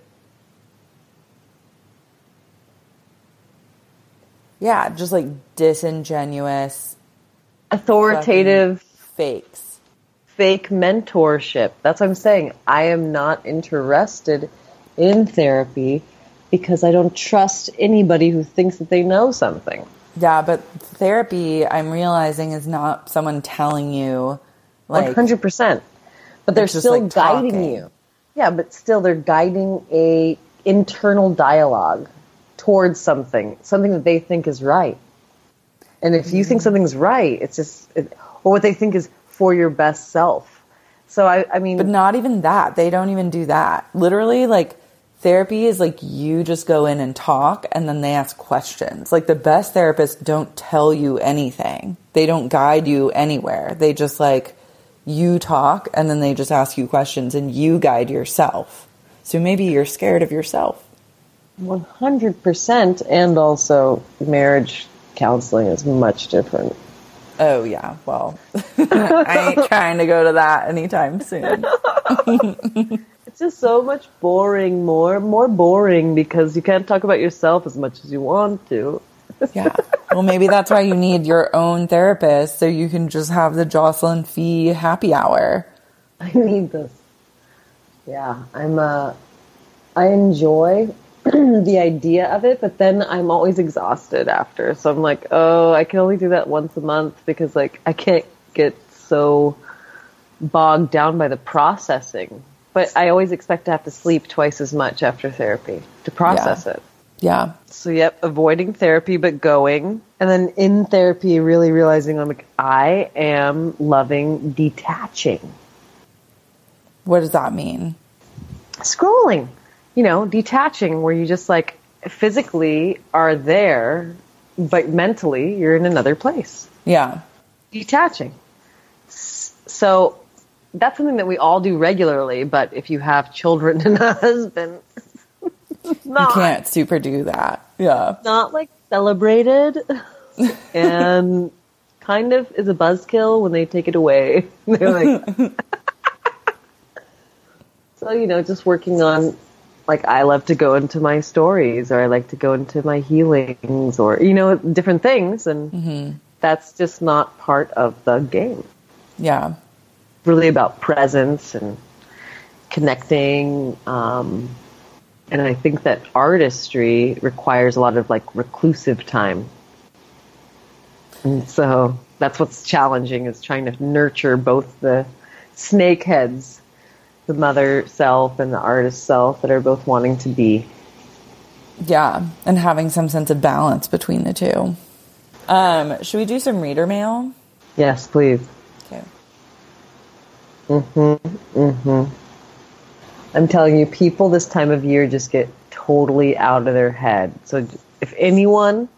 yeah, just like disingenuous... authoritative fakes, fake mentorship. That's what I'm saying. I am not interested in therapy because I don't trust anybody who thinks that they know something. Yeah, but therapy, I'm realizing, is not someone telling you, like, one hundred percent. But they're still like guiding talking. You. Yeah, but still they're guiding a internal dialogue towards something, something that they think is right. And if you think something's right, it's just, it, or what they think is for your best self. So, I, I mean. But not even that. They don't even do that. Literally, like, therapy is like you just go in and talk, and then they ask questions. Like, the best therapists don't tell you anything. They don't guide you anywhere. They just, like, you talk, and then they just ask you questions, and you guide yourself. So maybe you're scared of yourself. one hundred percent. And also marriage counseling is much different. Oh, yeah. Well, I ain't trying to go to that anytime soon. It's just so much boring, more, more boring, because you can't talk about yourself as much as you want to. Yeah. Well, maybe that's why you need your own therapist, so you can just have the Jocelyn Fee happy hour. I need this. Yeah. I'm, uh, I enjoy the idea of it, but then I'm always exhausted after. So I'm like, oh, I can only do that once a month, because, like, I can't get so bogged down by the processing. But I always expect to have to sleep twice as much after therapy to process yeah. it. Yeah. So, yep, avoiding therapy, but going. And then in therapy, really realizing I'm like, I am loving detaching. What does that mean? Scrolling. You know, detaching, where you just, like, physically are there but mentally you're in another place. Yeah. Detaching. So that's something that we all do regularly, but if you have children and a husband, not, you can't super do that. Yeah. Not like celebrated and kind of is a buzzkill when they take it away. They're like, so, you know, just working on, like, I love to go into my stories, or I like to go into my healings, or, you know, different things. And mm-hmm. that's just not part of the game. Yeah. Really about presence and connecting. Um, and I think that artistry requires a lot of, like, reclusive time. And so that's what's challenging, is trying to nurture both the snake heads, the mother self and the artist self, that are both wanting to be. Yeah. And having some sense of balance between the two. Um, should we do some reader mail? Yes, please. Okay. Mm-hmm. Mm-hmm. I'm telling you, people this time of year just get totally out of their head. So if anyone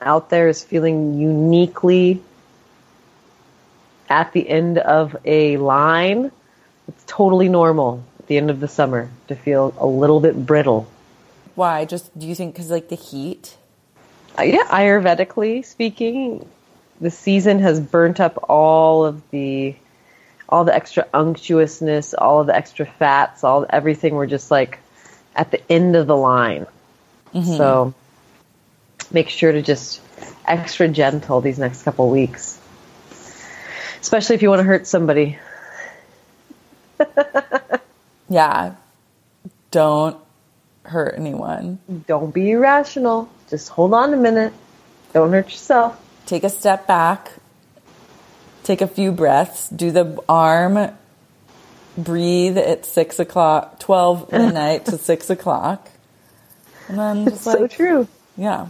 out there is feeling uniquely at the end of a line, it's totally normal at the end of the summer to feel a little bit brittle. Why? Just, do you think because, like, the heat? Uh, yeah, Ayurvedically speaking, the season has burnt up all of the, all the extra unctuousness, all of the extra fats, all everything. We're just, like, at the end of the line. Mm-hmm. So make sure to just extra gentle these next couple weeks, especially if you want to hurt somebody. Yeah. Don't hurt anyone. Don't be irrational. Just hold on a minute. Don't hurt yourself. Take a step back. Take a few breaths. Do the arm. Breathe at six o'clock, twelve midnight to six o'clock. And then just, like, so true. Yeah.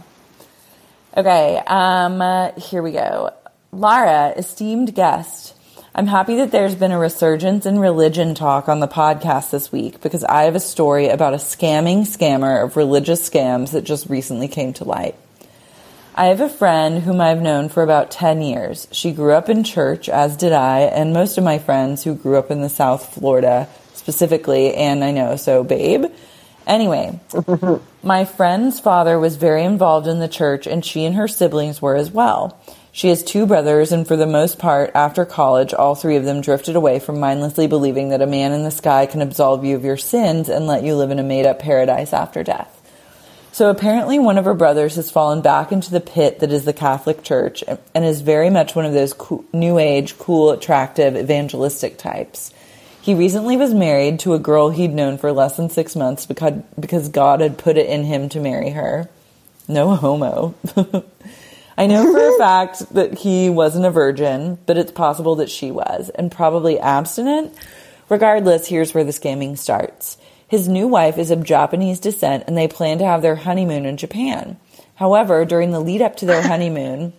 Okay. Um, uh, here we go. Lara, esteemed guest. I'm happy that there's been a resurgence in religion talk on the podcast this week, because I have a story about a scamming scammer of religious scams that just recently came to light. I have a friend whom I've known for about ten years. She grew up in church, as did I, and most of my friends who grew up in the South Florida specifically, and I know, so Babe. Anyway, my friend's father was very involved in the church, and she and her siblings were as well. She has two brothers, and for the most part, after college, all three of them drifted away from mindlessly believing that a man in the sky can absolve you of your sins and let you live in a made-up paradise after death. So apparently one of her brothers has fallen back into the pit that is the Catholic Church, and is very much one of those cool, new age, cool, attractive, evangelistic types. He recently was married to a girl he'd known for less than six months because, because God had put it in him to marry her. No homo. I know for a fact that he wasn't a virgin, but it's possible that she was, and probably abstinent. Regardless, here's where the scamming starts. His new wife is of Japanese descent, and they plan to have their honeymoon in Japan. However, during the lead up to their honeymoon,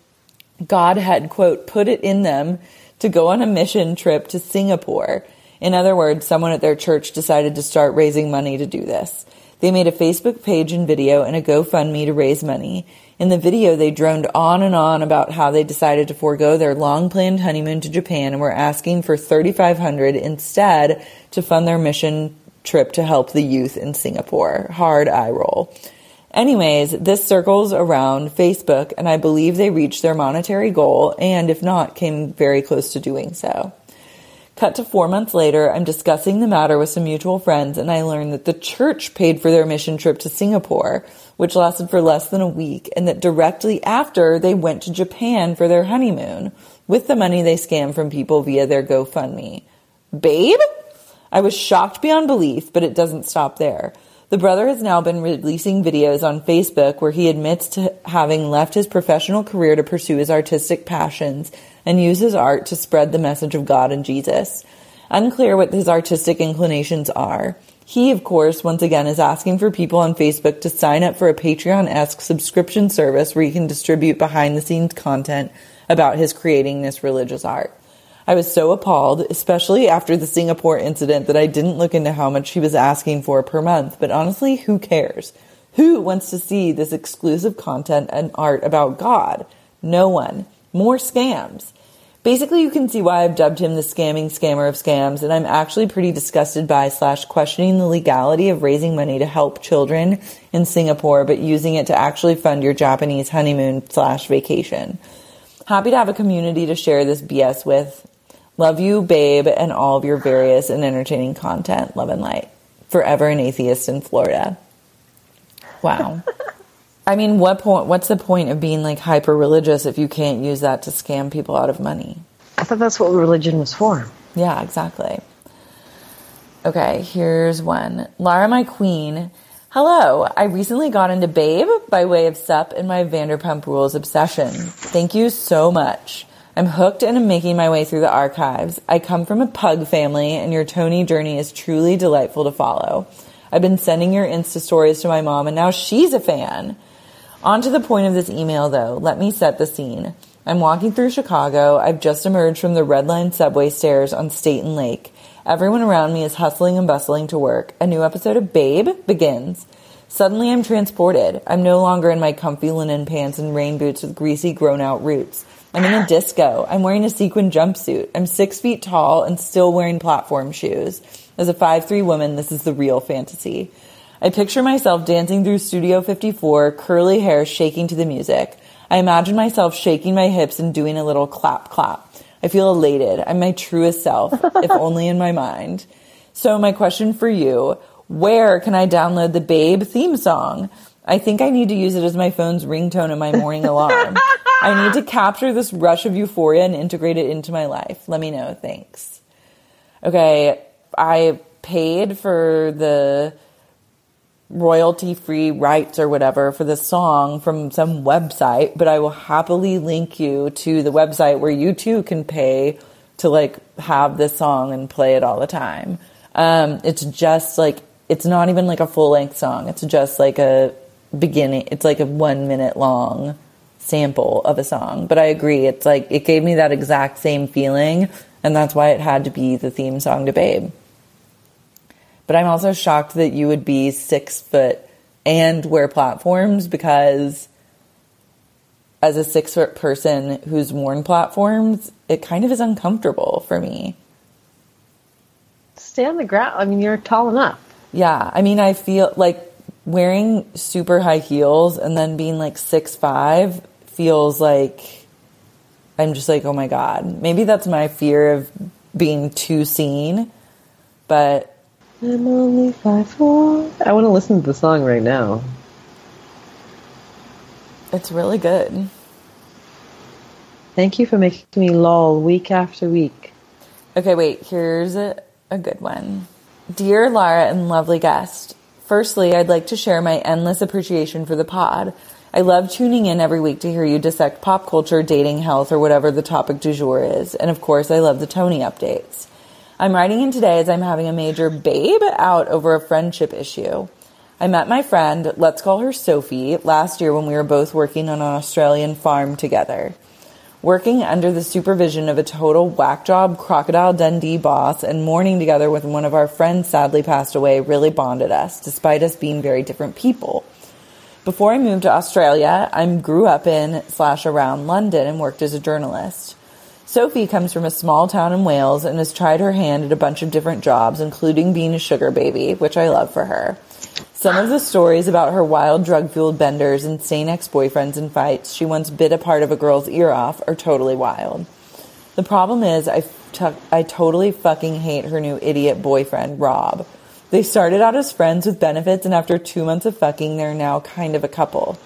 God had, quote, put it in them to go on a mission trip to Singapore. In other words, someone at their church decided to start raising money to do this. They made a Facebook page and video and a GoFundMe to raise money. In the video, they droned on and on about how they decided to forego their long-planned honeymoon to Japan and were asking for three thousand five hundred dollars instead to fund their mission trip to help the youth in Singapore. Hard eye roll. Anyways, this circles around Facebook, and I believe they reached their monetary goal, and if not, came very close to doing so. Cut to four months later, I'm discussing the matter with some mutual friends, and I learned that the church paid for their mission trip to Singapore, which lasted for less than a week, and that directly after, they went to Japan for their honeymoon with the money they scammed from people via their GoFundMe. Babe? I was shocked beyond belief, but it doesn't stop there. The brother has now been releasing videos on Facebook where he admits to having left his professional career to pursue his artistic passions and use his art to spread the message of God and Jesus. Unclear what his artistic inclinations are. He, of course, once again is asking for people on Facebook to sign up for a Patreon-esque subscription service where he can distribute behind-the-scenes content about his creating this religious art. I was so appalled, especially after the Singapore incident, that I didn't look into how much he was asking for per month, but honestly, who cares? Who wants to see this exclusive content and art about God? No one. More scams. Basically, you can see why I've dubbed him the scamming scammer of scams, and I'm actually pretty disgusted by slash questioning the legality of raising money to help children in Singapore, but using it to actually fund your Japanese honeymoon slash vacation. Happy to have a community to share this B S with. Love you, babe, and all of your various and entertaining content. Love and light. Forever an atheist in Florida. Wow. I mean, what point? What's the point of being like hyper religious if you can't use that to scam people out of money? I thought that's what religion was for. Yeah, exactly. Okay, here's one. Lara, my queen. Hello. I recently got into Babe by way of S U P and my Vanderpump Rules obsession. Thank you so much. I'm hooked and I'm making my way through the archives. I come from a pug family, and your Tony journey is truly delightful to follow. I've been sending your Insta stories to my mom, and now she's a fan. On to the point of this email, though. Let me set the scene. I'm walking through Chicago. I've just emerged from the Red Line subway stairs on State and Lake. Everyone around me is hustling and bustling to work. A new episode of Babe begins. Suddenly, I'm transported. I'm no longer in my comfy linen pants and rain boots with greasy, grown-out roots. I'm in a disco. I'm wearing a sequin jumpsuit. I'm six feet tall and still wearing platform shoes. As a five foot three woman, this is the real fantasy. I picture myself dancing through Studio fifty-four, curly hair shaking to the music. I imagine myself shaking my hips and doing a little clap clap. I feel elated. I'm my truest self, if only in my mind. So my question for you, where can I download the Babe theme song? I think I need to use it as my phone's ringtone and my morning alarm. I need to capture this rush of euphoria and integrate it into my life. Let me know. Thanks. Okay. I paid for the royalty-free rights or whatever for the song from some website, but I will happily link you to the website where you too can pay to like have this song and play it all the time. Um, it's just like, it's not even like a full-length song. It's just like a beginning. It's like a one-minute long sample of a song. But I agree. It's like it gave me that exact same feeling, and that's why it had to be the theme song to Babe. But I'm also shocked that you would be six foot and wear platforms, because as a six foot person who's worn platforms, it kind of is uncomfortable for me. Stay on the ground. I mean, you're tall enough. Yeah. I mean, I feel like wearing super high heels and then being like six five feels like I'm just like, oh my God. Maybe that's my fear of being too seen, but I'm only five foot four. I want to listen to the song right now. It's really good. Thank you for making me lol week after week. Okay, wait. Here's a, a good one. Dear Lara and lovely guest, firstly, I'd like to share my endless appreciation for the pod. I love tuning in every week to hear you dissect pop culture, dating, health, or whatever the topic du jour is. And of course, I love the Tony updates. I'm writing in today as I'm having a major babe out over a friendship issue. I met my friend, let's call her Sophie, last year when we were both working on an Australian farm together. Working under the supervision of a total whack job Crocodile Dundee boss and mourning together with one of our friends sadly passed away really bonded us, despite us being very different people. Before I moved to Australia, I grew up in slash around London and worked as a journalist. Sophie comes from a small town in Wales and has tried her hand at a bunch of different jobs, including being a sugar baby, which I love for her. Some of the stories about her wild drug-fueled benders, insane ex-boyfriends and fights she once bit a part of a girl's ear off are totally wild. The problem is I, t- I totally fucking hate her new idiot boyfriend, Rob. They started out as friends with benefits, and after two months of fucking, they're now kind of a couple.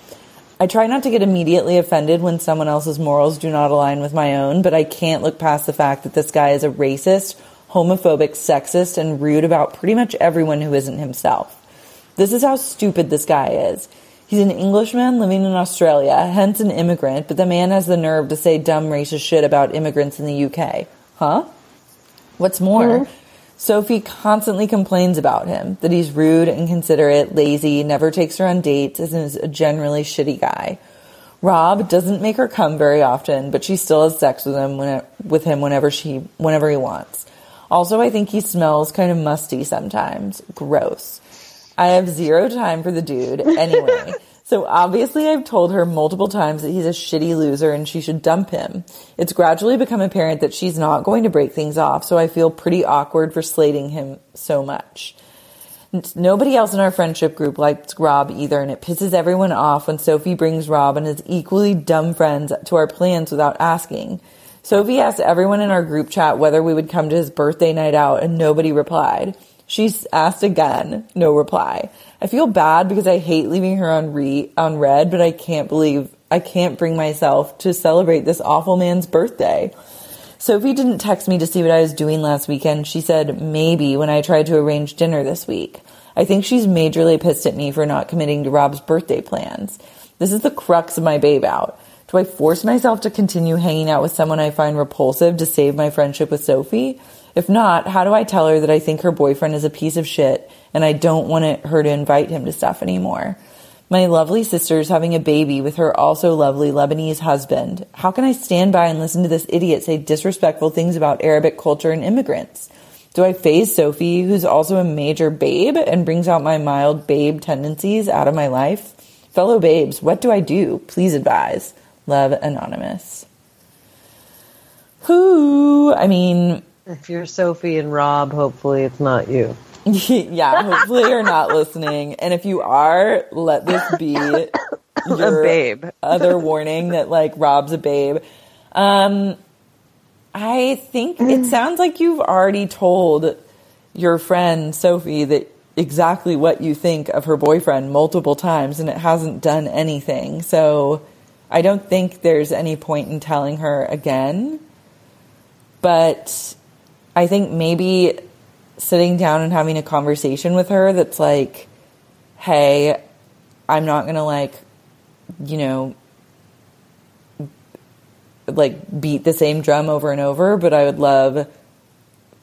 I try not to get immediately offended when someone else's morals do not align with my own, but I can't look past the fact that this guy is a racist, homophobic, sexist, and rude about pretty much everyone who isn't himself. This is how stupid this guy is. He's an Englishman living in Australia, hence an immigrant, but the man has the nerve to say dumb racist shit about immigrants in the U K. Huh? What's more, mm-hmm. Sophie constantly complains about him, that he's rude, inconsiderate, lazy, never takes her on dates, and is a generally shitty guy. Rob doesn't make her come very often, but she still has sex with him when, with him whenever she whenever he wants. Also, I think he smells kind of musty sometimes. Gross. I have zero time for the dude anyway. So obviously I've told her multiple times that he's a shitty loser and she should dump him. It's gradually become apparent that she's not going to break things off, so I feel pretty awkward for slating him so much. Nobody else in our friendship group likes Rob either, and it pisses everyone off when Sophie brings Rob and his equally dumb friends to our plans without asking. Sophie asked everyone in our group chat whether we would come to his birthday night out, and nobody replied. She asked again, no reply. I feel bad because I hate leaving her on re- on red, but I can't believe I can't bring myself to celebrate this awful man's birthday. Sophie didn't text me to see what I was doing last weekend. She said maybe when I tried to arrange dinner this week. I think she's majorly pissed at me for not committing to Rob's birthday plans. This is the crux of my babe out. Do I force myself to continue hanging out with someone I find repulsive to save my friendship with Sophie? If not, how do I tell her that I think her boyfriend is a piece of shit and I don't want her to invite him to stuff anymore? My lovely sister is having a baby with her also lovely Lebanese husband. How can I stand by and listen to this idiot say disrespectful things about Arabic culture and immigrants? Do I phase Sophie, who's also a major babe and brings out my mild babe tendencies, out of my life? Fellow babes, what do I do? Please advise. Love, Anonymous. Who? I mean... If you're Sophie and Rob, hopefully it's not you. Yeah, hopefully you're not listening. And if you are, let this be your a babe. Other warning that, like, Rob's a babe. Um, I think it sounds like you've already told your friend Sophie that exactly what you think of her boyfriend multiple times, and it hasn't done anything. So I don't think there's any point in telling her again. But I think maybe... sitting down and having a conversation with her that's like, hey, I'm not going to, like, you know, like, beat the same drum over and over, but I would love,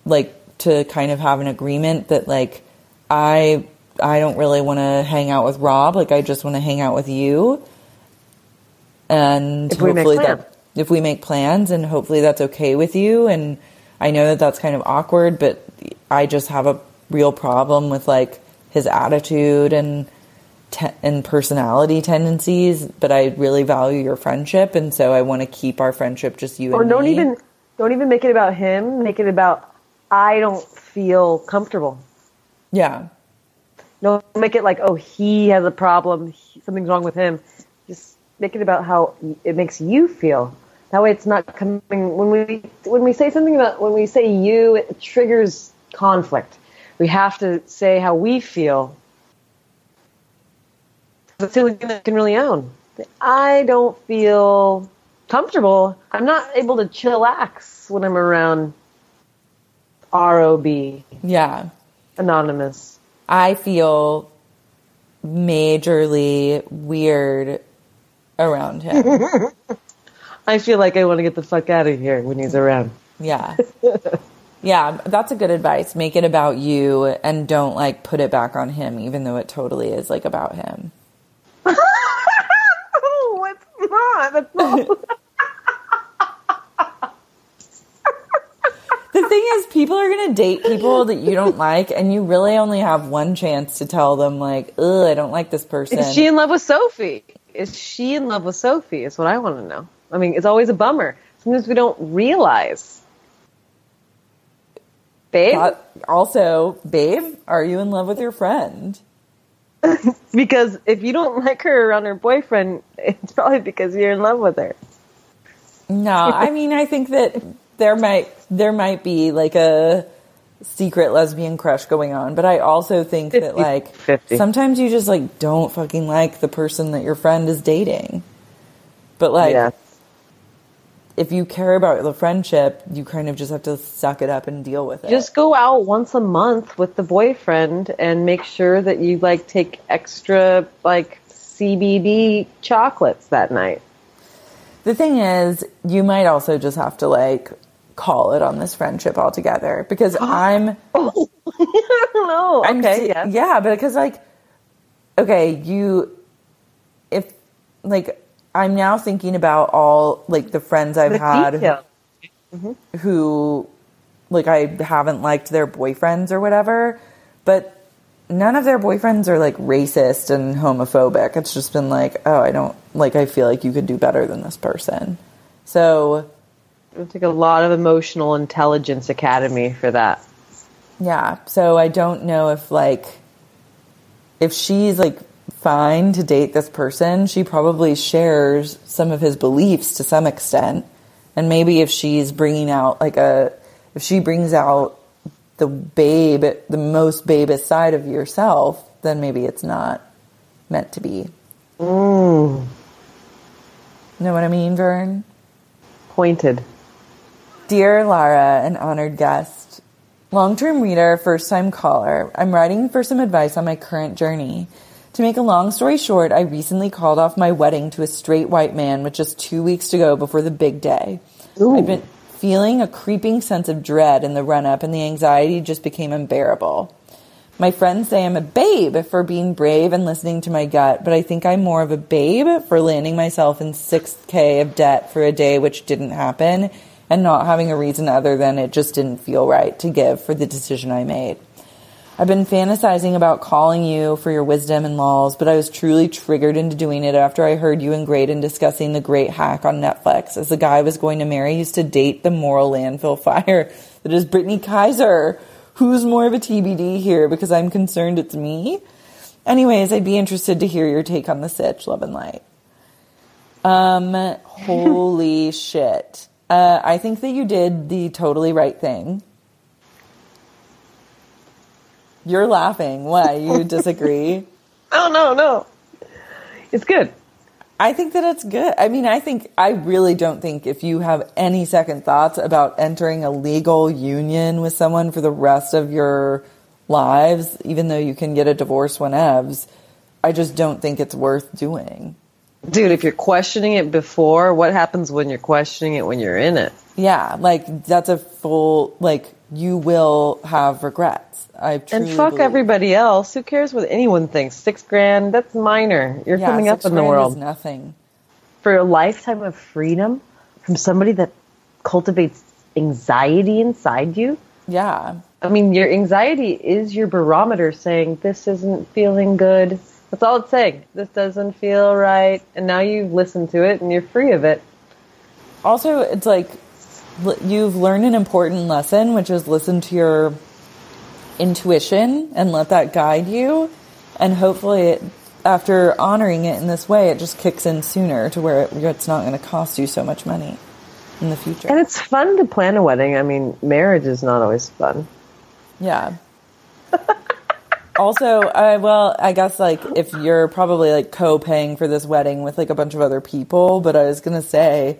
like, to kind of have an agreement that, like, I I don't really want to hang out with Rob. Like, I just want to hang out with you. And if hopefully that if we make plans, and hopefully that's okay with you. And I know that that's kind of awkward, but I just have a real problem with, like, his attitude and te- and personality tendencies, but I really value your friendship, and so I want to keep our friendship just you or and don't me. Even, don't even make it about him. Make it about, I don't feel comfortable. Yeah. Don't make it like, oh, he has a problem. He, something's wrong with him. Just make it about how it makes you feel. That way it's not coming when we when we say something about when we say you, it triggers conflict. We have to say how we feel. That's the only thing that can really own. I don't feel comfortable. I'm not able to chillax when I'm around R O B. Yeah. Anonymous. I feel majorly weird around him. I feel like I want to get the fuck out of here when he's around. Yeah. Yeah, that's a good advice. Make it about you and don't, like, put it back on him, even though it totally is, like, about him. Oh, it's not. That's not. The thing is, people are going to date people that you don't like, and you really only have one chance to tell them, like, ugh, I don't like this person. Is she in love with Sophie? Is she in love with Sophie? Is what I want to know. I mean, it's always a bummer. Sometimes we don't realize. Babe? Uh, also, babe, are you in love with your friend? Because if you don't like her around her boyfriend, it's probably because you're in love with her. No, I mean, I think that there might there might be, like, a secret lesbian crush going on, but I also think fifty, that, like, fifty. Sometimes you just, like, don't fucking like the person that your friend is dating. But, like... Yeah. If you care about the friendship, you kind of just have to suck it up and deal with it. Just go out once a month with the boyfriend and make sure that you, like, take extra, like, C B D chocolates that night. The thing is, you might also just have to, like, call it on this friendship altogether because I'm... Oh, I don't know. I'm okay, yeah. Yeah, but because, like, okay, you... If, like... I'm now thinking about all, like, the friends I've the had who, mm-hmm. who, like, I haven't liked their boyfriends or whatever, but none of their boyfriends are, like, racist and homophobic. It's just been like, oh, I don't, like, I feel like you could do better than this person. So it's like a lot of emotional intelligence academy for that. Yeah. So I don't know if, like, if she's, like, fine to date this person, she probably shares some of his beliefs to some extent. And maybe if she's bringing out, like, a, if she brings out the babe, the most babe-ish side of yourself, then maybe it's not meant to be. Mm. Know what I mean, Vern? Pointed. Dear Lara, an honored guest, long-term reader, first-time caller, I'm writing for some advice on my current journey. To make a long story short, I recently called off my wedding to a straight white man with just two weeks to go before the big day. Ooh. I've been feeling a creeping sense of dread in the run-up, and the anxiety just became unbearable. My friends say I'm a babe for being brave and listening to my gut, but I think I'm more of a babe for landing myself in six K of debt for a day which didn't happen, and not having a reason other than it just didn't feel right to give for the decision I made. I've been fantasizing about calling you for your wisdom and lols, but I was truly triggered into doing it after I heard you and Graydon discussing The Great Hack on Netflix, as the guy I was going to marry used to date the moral landfill fire that is Brittany Kaiser. Who's more of a T B D here, because I'm concerned it's me? Anyways, I'd be interested to hear your take on the sitch, love and light. Um, holy shit. Uh, I think that you did the totally right thing. You're laughing. Why? You disagree? Oh, no, no. It's good. I think that it's good. I mean, I think, I really don't think if you have any second thoughts about entering a legal union with someone for the rest of your lives, even though you can get a divorce whenevs, I just don't think it's worth doing. Dude, if you're questioning it before, what happens when you're questioning it when you're in it? Yeah, like, that's a full, like, you will have regrets. I truly and fuck believe. Everybody else. Who cares what anyone thinks? Six grand, that's minor. You're yeah, coming up in the world. Is nothing. For a lifetime of freedom from somebody that cultivates anxiety inside you? Yeah. I mean, your anxiety is your barometer saying, this isn't feeling good. That's all it's saying. This doesn't feel right. And now you've listened to it and you're free of it. Also, it's like, you've learned an important lesson, which is listen to your intuition and let that guide you. And hopefully, it, after honoring it in this way, it just kicks in sooner to where it, it's not going to cost you so much money in the future. And it's fun to plan a wedding. I mean, marriage is not always fun. Yeah. Also, I, well, I guess, like, if you're probably, like, co-paying for this wedding with, like, a bunch of other people, but I was going to say,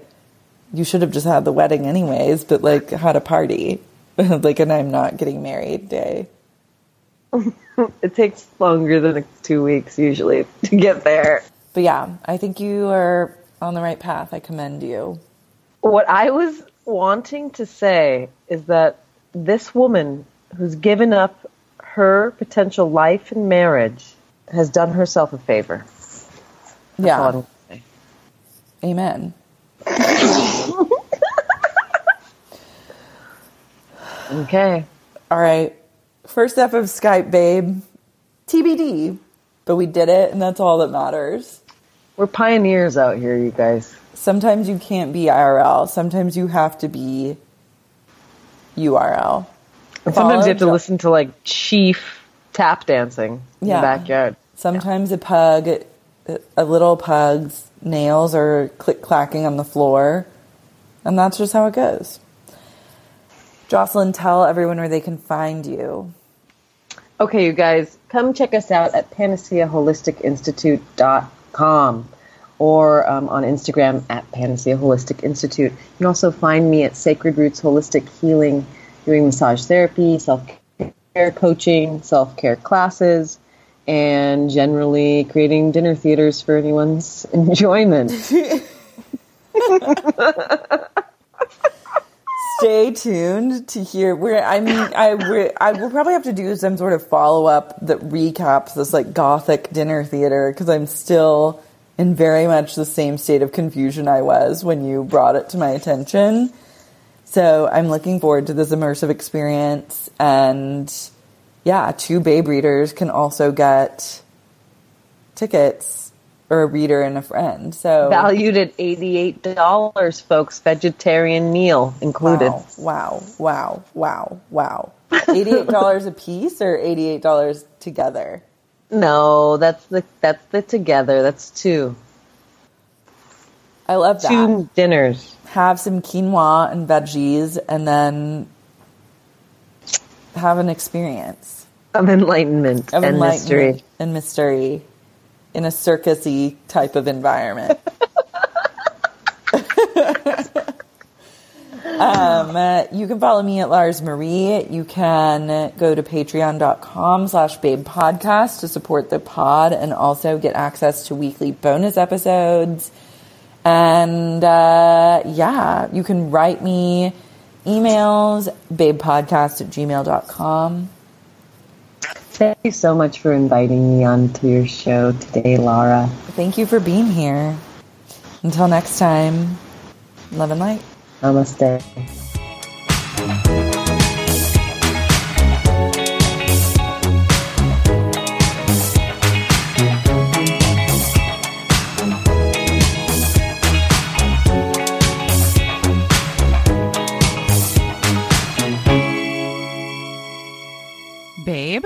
you should have just had the wedding anyways, but, like, had a party. Like, an I'm not getting married day. It takes longer than like two weeks, usually, to get there. But, yeah, I think you are on the right path. I commend you. What I was wanting to say is that this woman who's given up her potential life and marriage has done herself a favor. That's yeah. all I'm Amen. Okay. All right. First step of Skype, babe. T B D. But we did it, and that's all that matters. We're pioneers out here, you guys. Sometimes you can't be I R L. Sometimes you have to be U R L. And sometimes you have to listen to, like, chief tap dancing in yeah. the backyard. Sometimes yeah. a pug, a little pug's nails are click-clacking on the floor. And that's just how it goes. Jocelyn, tell everyone where they can find you. Okay, you guys, come check us out at panacea holistic institute dot com or um, on Instagram at Panacea Holistic Institute. You can also find me at Sacred Roots Holistic Healing, doing massage therapy, self-care coaching, self-care classes, and generally creating dinner theaters for anyone's enjoyment. Stay tuned to hear where I mean I we're, I will probably have to do some sort of follow up that recaps this, like, gothic dinner theater, because I'm still in very much the same state of confusion I was when you brought it to my attention. So I'm looking forward to this immersive experience, and yeah, two Babe readers can also get tickets, or a reader and a friend. So valued at eighty-eight dollars, folks, vegetarian meal included. Wow, wow, wow, wow. eighty-eight dollars a piece or eighty-eight dollars together? No, that's the that's the together. That's two. I love that. Two dinners. Have some quinoa and veggies and then have an experience of enlightenment of and enlightenment mystery and mystery in a circusy type of environment. Um, uh, you can follow me at Lars Marie. You can go to patreon.com slash babe podcast to support the pod and also get access to weekly bonus episodes. And, uh, yeah, you can write me emails, babepodcast at gmail.com. Thank you so much for inviting me onto your show today, Lara. Thank you for being here. Until next time, love and light. Namaste. Babe?